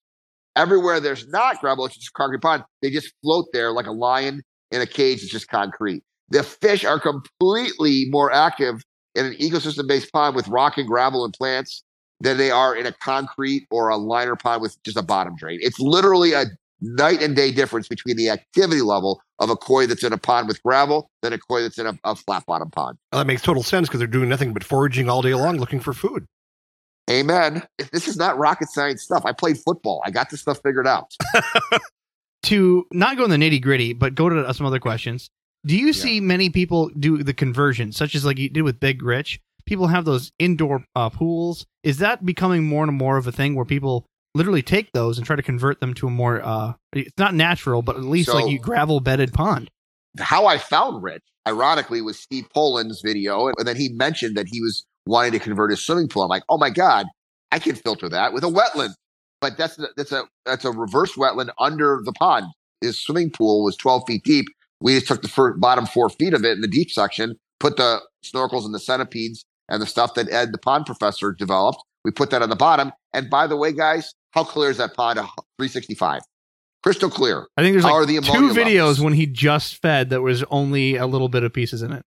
Everywhere there's not gravel, it's just a concrete pond. They just float there like a lion in a cage. It's just concrete. the fish are completely more active in an ecosystem-based pond with rock and gravel and plants than they are in a concrete or a liner pond with just a bottom drain. It's literally a night and day difference between the activity level of a koi that's in a pond with gravel than a koi that's in a flat bottom pond. Well, that makes total sense because they're doing nothing but foraging all day long looking for food. Amen. This is not rocket science stuff. I played football. I got this stuff figured out. To not go in the nitty gritty, but go to some other questions. Do you see many people do the conversion, such as like you did with Big Rich? People have those indoor pools. Is that becoming more and more of a thing where people literally take those and try to convert them to a more, it's not natural, but at least so, like you gravel bedded pond? How I found Rich, ironically, was Steve Poland's video. And then he mentioned that he was wanting to convert his swimming pool. I'm like, oh my God, I can filter that with a wetland. But that's a reverse wetland under the pond. His swimming pool was 12 feet deep. We just took the bottom 4 feet of it in the deep section, put the snorkels and the centipedes and the stuff that Ed, the pond professor, developed. We put that on the bottom. And by the way, guys, how clear is that pond? 365. Crystal clear. I think there's like two videos when he just fed that was only a little bit of pieces in it.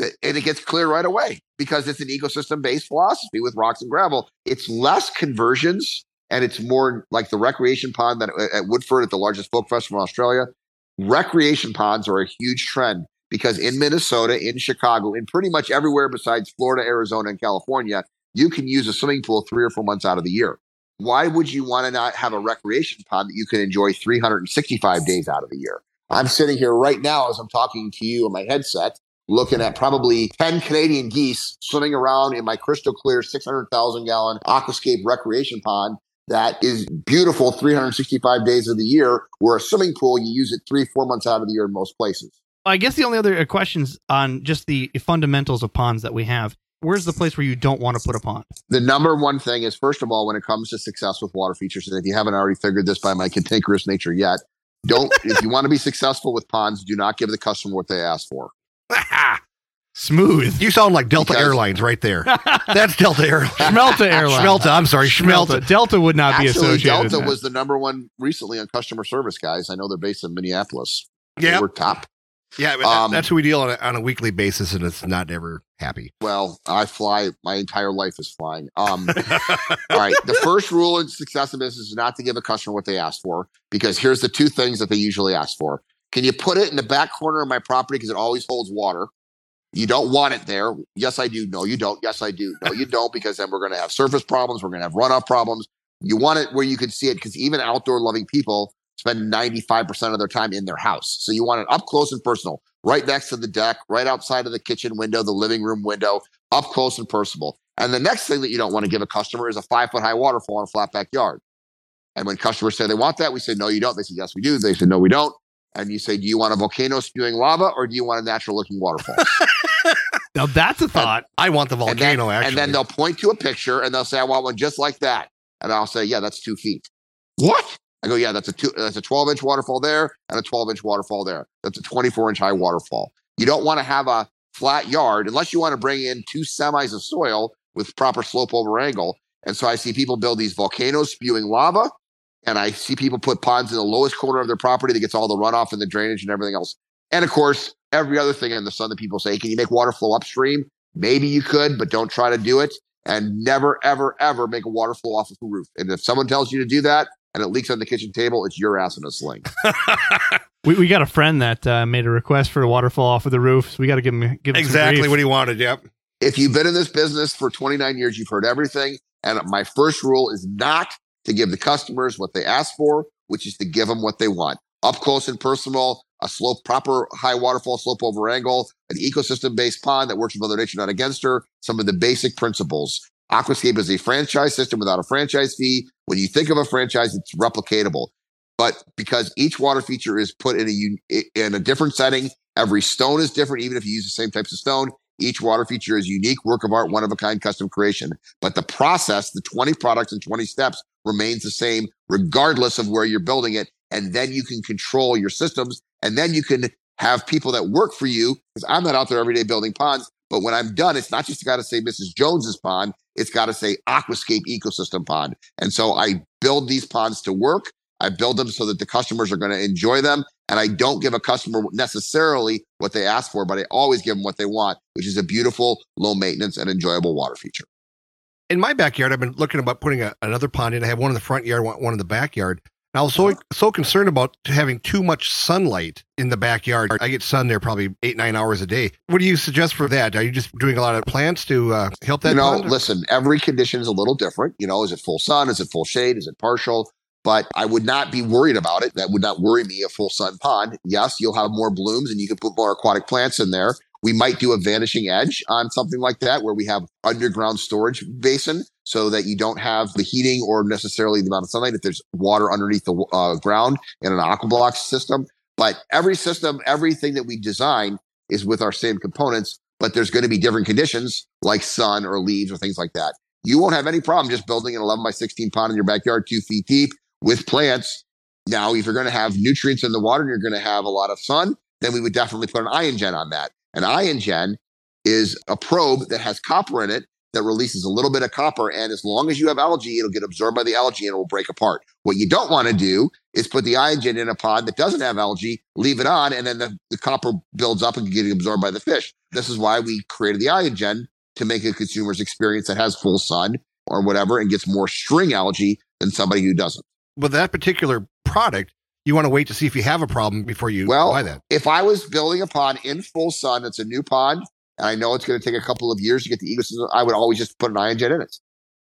And it gets clear right away because it's an ecosystem-based philosophy with rocks and gravel. It's less conversions, and it's more like the recreation pond that at Woodford at the largest folk festival in Australia. Recreation ponds are a huge trend because in Minnesota, in Chicago, in pretty much everywhere besides Florida, Arizona, and California, you can use a swimming pool 3 or 4 months out of the year. Why would you want to not have a recreation pond that you can enjoy 365 days out of the year? I'm sitting here right now as I'm talking to you on my headset, looking at probably 10 Canadian geese swimming around in my crystal clear 600,000 gallon Aquascape recreation pond that is beautiful 365 days of the year, where a swimming pool, you use it 3-4 months out of the year in most places. I guess the only other questions on just the fundamentals of ponds that we have, where's the place where you don't want to put a pond? The number one thing is, first of all, when it comes to success with water features, and if you haven't already figured this by my cantankerous nature yet, don't, if you want to be successful with ponds, do not give the customer what they ask for. Smooth. You sound like Delta Airlines right there. That's Delta Airlines. Schmelta Airlines. Schmelta. I'm sorry. Schmelta. Delta would not be associated. Delta was the number one recently on customer service, guys. I know they're based in Minneapolis. Yeah. They were top. Yeah. That's who we deal on a weekly basis, and it's not ever happy. Well, I fly. My entire life is flying. All right. The first rule in success in business is not to give a customer what they ask for, because here's the two things that they usually ask for. Can you put it in the back corner of my property because it always holds water? You don't want it there. Yes, I do. No, you don't. Yes, I do. No, you don't, because then we're going to have surface problems. We're going to have runoff problems. You want it where you can see it, because even outdoor-loving people spend 95% of their time in their house. So you want it up close and personal, right next to the deck, right outside of the kitchen window, the living room window, up close and personal. And the next thing that you don't want to give a customer is a 5-foot-high waterfall in a flat backyard. And when customers say they want that, we say, no, you don't. They say, yes, we do. They say, no, we don't. And you say, do you want a volcano spewing lava, or do you want a natural-looking waterfall? Now, that's a thought. I want the volcano, actually. And then they'll point to a picture, and they'll say, I want one just like that. And I'll say, yeah, that's 2 feet. What? I go, yeah, that's a 12-inch waterfall there and a 12-inch waterfall there. That's a 24-inch high waterfall. You don't want to have a flat yard unless you want to bring in 2 semis of soil with proper slope over angle. And so I see people build these volcanoes spewing lava, and I see people put ponds in the lowest corner of their property that gets all the runoff and the drainage and everything else. And, of course, every other thing under the sun that people say, can you make water flow upstream? Maybe you could, but don't try to do it. And never, ever, ever make a water flow off of the roof. And if someone tells you to do that and it leaks on the kitchen table, it's your ass in a sling. We got a friend that made a request for a waterfall off of the roof. So we got to give him exactly what he wanted, yep. If you've been in this business for 29 years, you've heard everything. And my first rule is not to give the customers what they ask for, which is to give them what they want. Up close and personal, a slope, proper high waterfall slope over angle, an ecosystem-based pond that works with Mother Nature, not against her, some of the basic principles. Aquascape is a franchise system without a franchise fee. When you think of a franchise, it's replicatable. But because each water feature is put in a different setting, every stone is different, even if you use the same types of stone. Each water feature is unique, work of art, one-of-a-kind custom creation. But the process, the 20 products and 20 steps, remains the same regardless of where you're building it. And then you can control your systems, and then you can have people that work for you, because I'm not out there every day building ponds. But when I'm done, it's not just got to say Mrs. Jones's pond. It's got to say Aquascape Ecosystem Pond. And so I build these ponds to work. I build them so that the customers are going to enjoy them. And I don't give a customer necessarily what they ask for, but I always give them what they want, which is a beautiful, low maintenance and enjoyable water feature. In my backyard, I've been looking about putting another pond in. I have one in the front yard, one in the backyard. And I was so concerned about having too much sunlight in the backyard. I get sun there probably 8-9 hours a day. What do you suggest for that? Are you just doing a lot of plants to help that? Listen, every condition is a little different. You know, is it full sun? Is it full shade? Is it partial? But I would not be worried about it. That would not worry me, a full sun pond. Yes, you'll have more blooms and you can put more aquatic plants in there. We might do a vanishing edge on something like that where we have underground storage basin so that you don't have the heating or necessarily the amount of sunlight if there's water underneath the ground in an aquablock system. But every system, everything that we design is with our same components, but there's going to be different conditions like sun or leaves or things like that. You won't have any problem just building an 11 by 16 pond in your backyard 2 feet deep with plants. Now, if you're going to have nutrients in the water and you're going to have a lot of sun, then we would definitely put an IonGen on that. An IonGen is a probe that has copper in it that releases a little bit of copper. And as long as you have algae, it'll get absorbed by the algae and it will break apart. What you don't want to do is put the IonGen in a pond that doesn't have algae, leave it on, and then the copper builds up and can get absorbed by the fish. This is why we created the IonGen, to make a consumer's experience that has full sun or whatever and gets more string algae than somebody who doesn't. With that particular product, you want to wait to see if you have a problem before you buy that. If I was building a pond in full sun, it's a new pond, and I know it's going to take a couple of years to get the ecosystem, I would always just put an IonGen in it.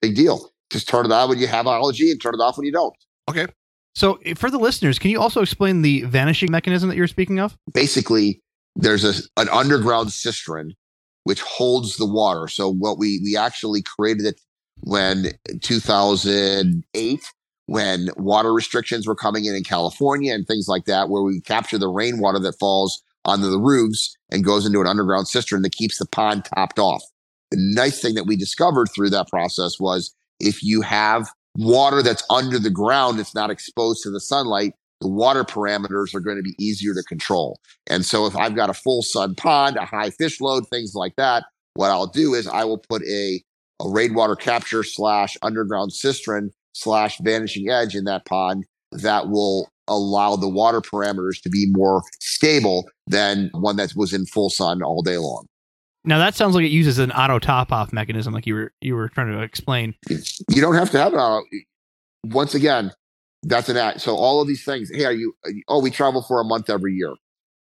Big deal. Just turn it on when you have algae and turn it off when you don't. Okay. So for the listeners, can you also explain the vanishing mechanism that you were speaking of? Basically, there's an underground cistern which holds the water. So what we actually created it when 2008, when water restrictions were coming in California and things like that, where we capture the rainwater that falls onto the roofs and goes into an underground cistern that keeps the pond topped off. The nice thing that we discovered through that process was if you have water that's under the ground, it's not exposed to the sunlight, the water parameters are going to be easier to control. And so if I've got a full sun pond, a high fish load, things like that, what I'll do is I will put a rainwater capture / underground cistern / vanishing edge in that pond that will allow the water parameters to be more stable than one that was in full sun all day long. Now that sounds like it uses an auto top-off mechanism like you were trying to explain. You don't have to have an auto. Once again, that's an act. So all of these things, hey, we travel for a month every year.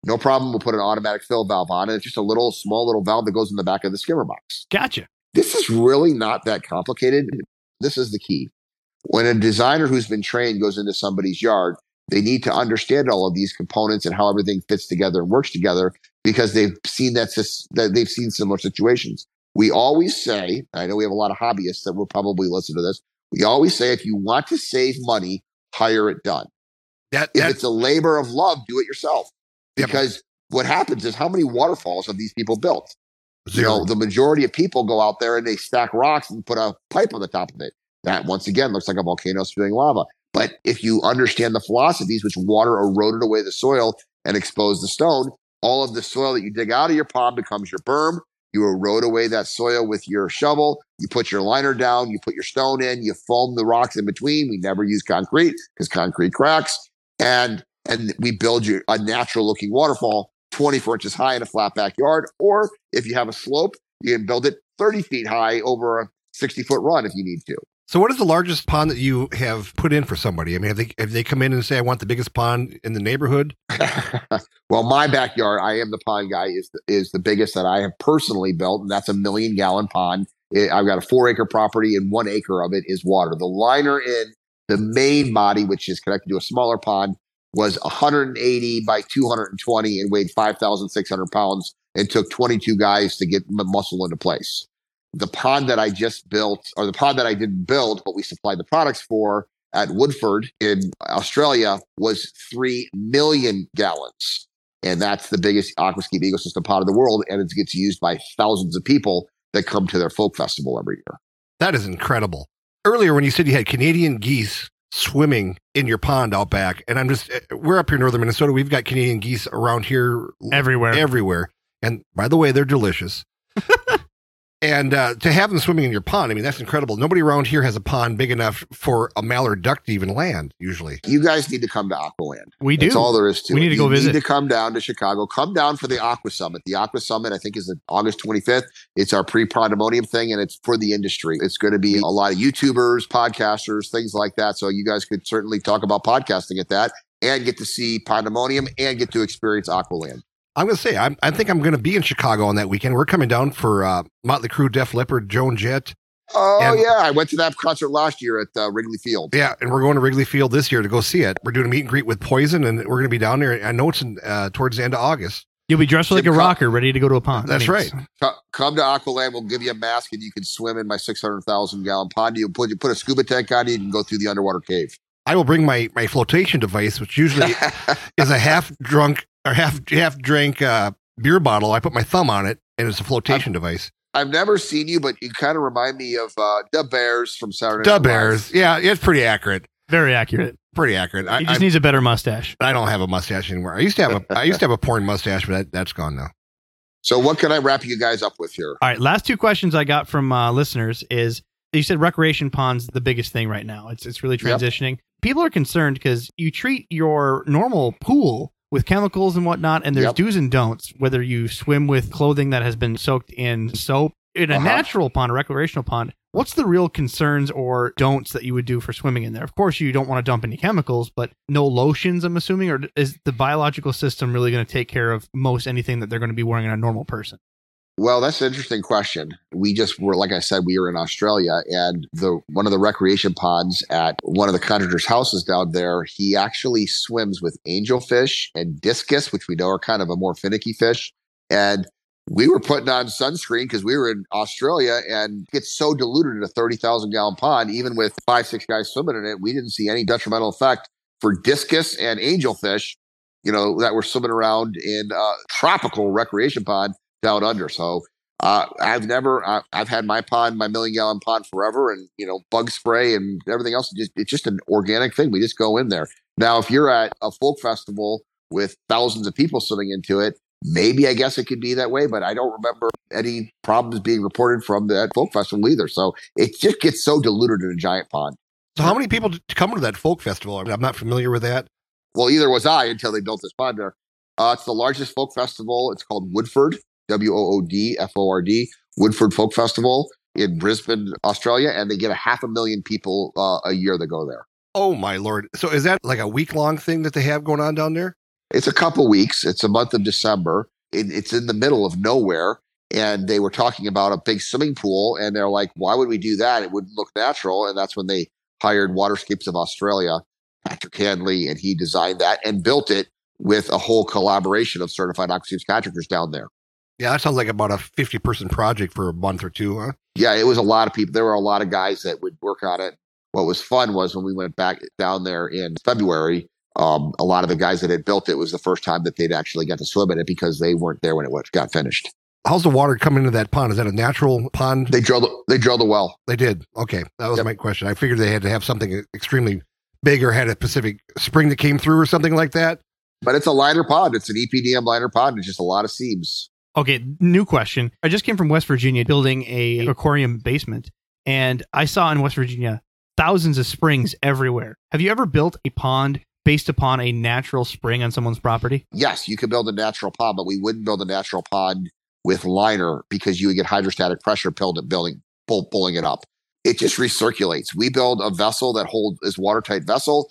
No problem. We'll put an automatic fill valve on it. It's just a small little valve that goes in the back of the skimmer box. Gotcha. This is really not that complicated. This is the key. When a designer who's been trained goes into somebody's yard, they need to understand all of these components and how everything fits together and works together because they've seen that they've seen similar situations. We always say, I know we have a lot of hobbyists that will probably listen to this. We always say, if you want to save money, hire it done. If it's a labor of love, do it yourself. Because what happens is, how many waterfalls have these people built? Zero. You know, the majority of people go out there and they stack rocks and put a pipe on the top of it. That, once again, looks like a volcano spewing lava. But if you understand the philosophies, which water eroded away the soil and exposed the stone, all of the soil that you dig out of your pond becomes your berm. You erode away that soil with your shovel. You put your liner down. You put your stone in. You foam the rocks in between. We never use concrete because concrete cracks. And we build you a natural-looking waterfall 24 inches high in a flat backyard. Or if you have a slope, you can build it 30 feet high over a 60-foot run if you need to. So what is the largest pond that you have put in for somebody? I mean, have they come in and say, I want the biggest pond in the neighborhood? Well, my backyard, I am the pond guy, is the biggest that I have personally built, and that's a 1 million gallon pond. I've got a 4-acre property, and 1 acre of it is water. The liner in the main body, which is connected to a smaller pond, was 180 by 220 and weighed 5,600 pounds and took 22 guys to get muscle into place. The pond that I just built, or the pond that I didn't build, but we supplied the products for at Woodford in Australia, was 3 million gallons. And that's the biggest aquascape ecosystem pond in the world. And it gets used by thousands of people that come to their folk festival every year. That is incredible. Earlier, when you said you had Canadian geese swimming in your pond out back, and we're up here in northern Minnesota. We've got Canadian geese around here everywhere. And by the way, they're delicious. And to have them swimming in your pond, I mean, that's incredible. Nobody around here has a pond big enough for a mallard duck to even land, usually. You guys need to come to Aqualand. We do. That's all there is to it. We need to go visit. You need to come down to Chicago. Come down for the Aqua Summit. The Aqua Summit, I think, is August 25th. It's our pre-Pondemonium thing, and it's for the industry. It's going to be a lot of YouTubers, podcasters, things like that. So you guys could certainly talk about podcasting at that and get to see Pondemonium and get to experience Aqualand. I'm going to say, I think I'm going to be in Chicago on that weekend. We're coming down for Motley Crue, Def Leppard, Joan Jett. Oh, yeah. I went to that concert last year at Wrigley Field. Yeah, and we're going to Wrigley Field this year to go see it. We're doing a meet and greet with Poison, and we're going to be down there. I know it's towards the end of August. You'll be dressed like a rocker, ready to go to a pond. That's right. Come to Aqualand. We'll give you a mask, and you can swim in my 600,000-gallon pond. You put a scuba tank on you, and go through the underwater cave. I will bring my flotation device, which usually is a half-drunk or half-drank beer bottle. I put my thumb on it, and it's a flotation device. I've never seen you, but you kind of remind me of the Bears from Saturday Night Live. The Bears. Yeah, it's pretty accurate. Very accurate. Pretty accurate. He just needs a better mustache. I don't have a mustache anymore. I used to have a porn mustache, but that's gone now. So what can I wrap you guys up with here? All right, last two questions I got from listeners is, you said recreation ponds the biggest thing right now. It's really transitioning. Yep. People are concerned because you treat your normal pool with chemicals and whatnot, and there's do's and don'ts, whether you swim with clothing that has been soaked in soap. In a natural pond, a recreational pond, what's the real concerns or don'ts that you would do for swimming in there? Of course, you don't want to dump any chemicals, but no lotions, I'm assuming, or is the biological system really going to take care of most anything that they're going to be wearing in a normal person? Well, that's an interesting question. We just were, like I said, we were in Australia, and one of the recreation ponds at one of the contractor's houses down there, he actually swims with angelfish and discus, which we know are kind of a more finicky fish. And we were putting on sunscreen because we were in Australia, and it's so diluted in a 30,000-gallon pond, even with 5-6 guys swimming in it, we didn't see any detrimental effect for discus and angelfish, that were swimming around in a tropical recreation pond down under. So I've had my pond, my 1 million gallon pond forever, and bug spray and everything else. It's just an organic thing. We just go in there. Now, if you're at a folk festival with thousands of people swimming into it, maybe I guess it could be that way, but I don't remember any problems being reported from that folk festival either. So it just gets so diluted in a giant pond. So how many people come to that folk festival? I mean, I'm not familiar with that. Well, either was I until they built this pond there. It's the largest folk festival. It's called Woodford. WOODFORD, Woodford Folk Festival in Brisbane, Australia, and they get 500,000 people a year that go there. Oh, my Lord. So is that like a week-long thing that they have going on down there? It's a couple weeks. It's a month of December. It's in the middle of nowhere, and they were talking about a big swimming pool, and they're like, why would we do that? It wouldn't look natural, and that's when they hired Waterscapes of Australia, Patrick Handley, and he designed that and built it with a whole collaboration of certified aquascapes contractors down there. Yeah, that sounds like about a 50-person project for a month or two, huh? Yeah, it was a lot of people. There were a lot of guys that would work on it. What was fun was when we went back down there in February, a lot of the guys that had built it was the first time that they'd actually got to swim in it because they weren't there when it got finished. How's the water coming into that pond? Is that a natural pond? They drilled a well. They did. Okay, that was my question. I figured they had to have something extremely big or had a Pacific spring that came through or something like that. But it's a liner pond. It's an EPDM liner pond. It's just a lot of seams. Okay, new question. I just came from West Virginia building an aquarium basement, and I saw in West Virginia thousands of springs everywhere. Have you ever built a pond based upon a natural spring on someone's property? Yes, you could build a natural pond, but we wouldn't build a natural pond with liner because you would get hydrostatic pressure pulling it up. It just recirculates. We build a vessel that holds this watertight vessel.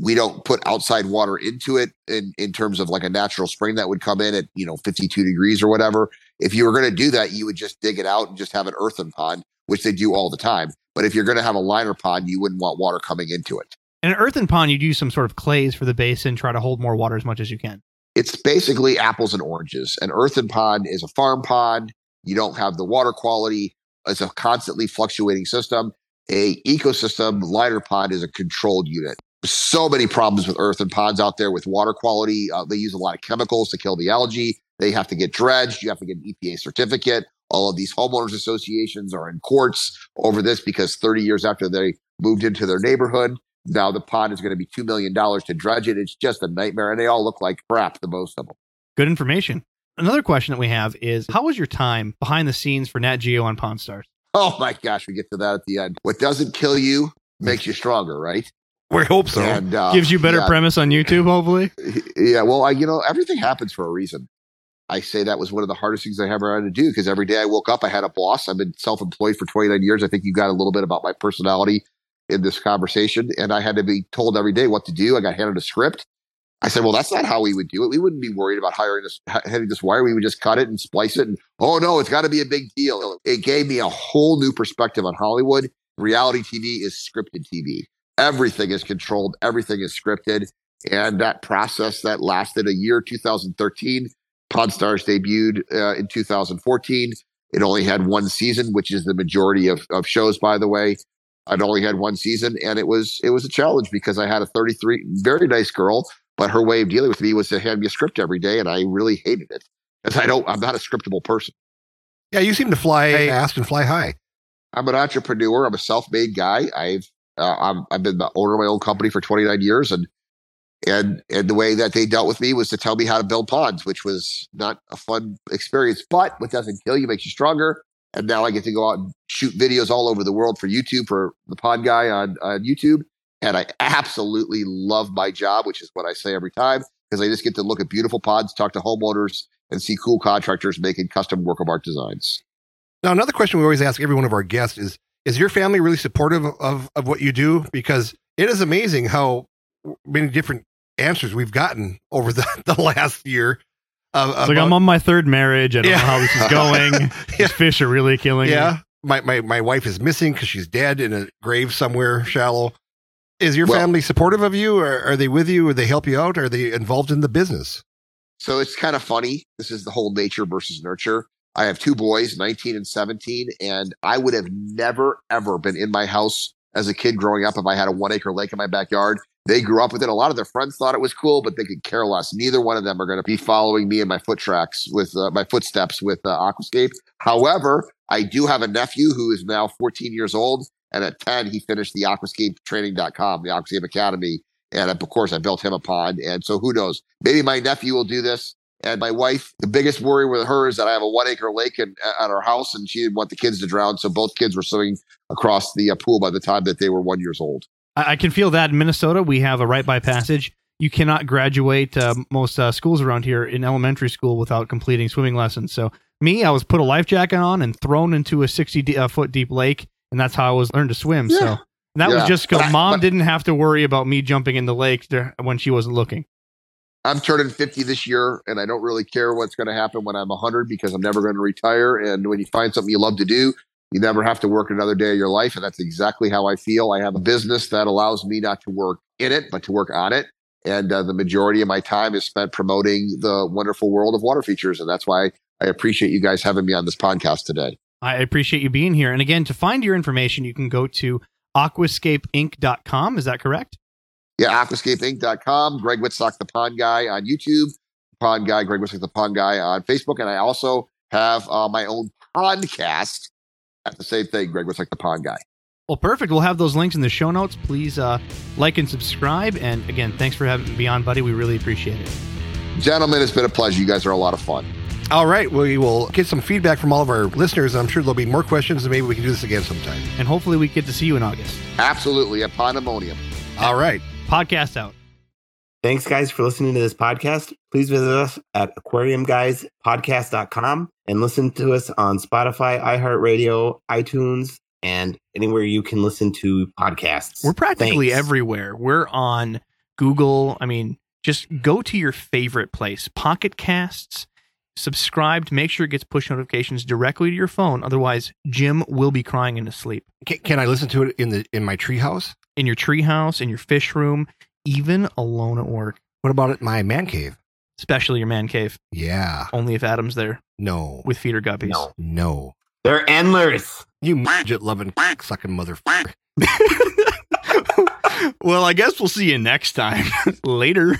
We don't put outside water into it in terms of like a natural spring that would come in at, 52 degrees or whatever. If you were going to do that, you would just dig it out and just have an earthen pond, which they do all the time. But if you're going to have a liner pond, you wouldn't want water coming into it. In an earthen pond, you'd use some sort of clays for the base and try to hold more water as much as you can. It's basically apples and oranges. An earthen pond is a farm pond. You don't have the water quality. It's a constantly fluctuating system. A ecosystem liner pond is a controlled unit. So many problems with earthen ponds out there with water quality. They use a lot of chemicals to kill the algae. They have to get dredged. You have to get an EPA certificate. All of these homeowners associations are in courts over this because 30 years after they moved into their neighborhood, now the pond is going to be $2 million to dredge it. It's just a nightmare, and they all look like crap, the most of them. Good information. Another question that we have is, how was your time behind the scenes for Nat Geo on Pond Stars? Oh my gosh, we get to that at the end. What doesn't kill you makes you stronger, right? We hope so. And, gives you better premise on YouTube, hopefully. Yeah, well, everything happens for a reason. I say that was one of the hardest things I ever had to do, because every day I woke up, I had a boss. I've been self-employed for 29 years. I think you got a little bit about my personality in this conversation, and I had to be told every day what to do. I got handed a script. I said, well, that's not how we would do it. We wouldn't be worried about heading this wire. We would just cut it and splice it. And, oh, no, it's got to be a big deal. It gave me a whole new perspective on Hollywood. Reality TV is scripted TV. Everything is controlled. Everything is scripted. And that process that lasted a year, 2013. Pond Stars debuted in 2014. It only had one season, which is the majority of shows, by the way. I'd only had one season, and it was a challenge because I had a 33, very nice girl, but her way of dealing with me was to hand me a script every day, and I really hated it because I'm not a scriptable person. Yeah, you seem to fly fast and fly high. I'm an entrepreneur. I'm a self-made guy. I've been the owner of my own company for 29 years, and the way that they dealt with me was to tell me how to build ponds, which was not a fun experience. But what doesn't kill you makes you stronger. And now I get to go out and shoot videos all over the world for YouTube, for the Pond Guy on YouTube. And I absolutely love my job, which is what I say every time, because I just get to look at beautiful ponds, talk to homeowners, and see cool contractors making custom work of art designs. Now, another question we always ask every one of our guests is your family really supportive of what you do? Because it is amazing how many different answers we've gotten over the last year. I'm on my third marriage. I don't know how this is going. These fish are really killing me. My wife is missing because she's dead in a grave somewhere shallow. Is your family supportive of you? Or are they with you? Or they help you out? Or are they involved in the business? So it's kind of funny. This is the whole nature versus nurture. I have two boys, 19 and 17, and I would have never, ever been in my house as a kid growing up if I had a 1-acre lake in my backyard. They grew up with it. A lot of their friends thought it was cool, but they could care less. Neither one of them are going to be following me in my footsteps with Aquascape. However, I do have a nephew who is now 14 years old. And at 10, he finished the AquascapeTraining.com, the Aquascape Academy. And of course, I built him a pond. And so who knows? Maybe my nephew will do this. And my wife, the biggest worry with her is that I have a 1-acre lake at our house, and she didn't want the kids to drown. So both kids were swimming across the pool by the time that they were 1 year old. I can feel that in Minnesota. We have a rite by passage. You cannot graduate most schools around here in elementary school without completing swimming lessons. So me, I was put a life jacket on and thrown into a 60-foot deep lake. And that's how I was learned to swim. Yeah. So that was just because Mom didn't have to worry about me jumping in the lake when she wasn't looking. I'm turning 50 this year, and I don't really care what's going to happen when I'm 100 because I'm never going to retire. And when you find something you love to do, you never have to work another day of your life. And that's exactly how I feel. I have a business that allows me not to work in it, but to work on it. And the majority of my time is spent promoting the wonderful world of water features. And that's why I appreciate you guys having me on this podcast today. I appreciate you being here. And again, to find your information, you can go to AquascapeInc.com. Is that correct? Yeah, AquascapeInc.com. Greg Wittstock, the Pond Guy on YouTube. Pond Guy, Greg Wittstock, the Pond Guy on Facebook. And I also have my own podcast at the same thing, Greg Wittstock, the Pond Guy. Well, perfect. We'll have those links in the show notes. Please like and subscribe. And again, thanks for having me on, buddy. We really appreciate it. Gentlemen, it's been a pleasure. You guys are a lot of fun. All right, we will get some feedback from all of our listeners. I'm sure there'll be more questions, and maybe we can do this again sometime. And hopefully we get to see you in August. Absolutely, at Pondemonium. All right. Podcast out. Thanks, guys, for listening to this podcast. Please visit us at AquariumGuysPodcast.com and listen to us on Spotify, iHeartRadio, iTunes, and anywhere you can listen to podcasts. We're practically everywhere. We're on Google. I mean, just go to your favorite place. Pocket Casts. Subscribe to make sure it gets push notifications directly to your phone. Otherwise, Jim will be crying in his sleep. Can I listen to it in my treehouse? In your treehouse, in your fish room, even alone at work. What about at my man cave? Especially your man cave. Yeah. Only if Adam's there. No. With feeder guppies. No. They're endless. You midget-loving, sucking motherfucker. Well, I guess we'll see you next time. Later.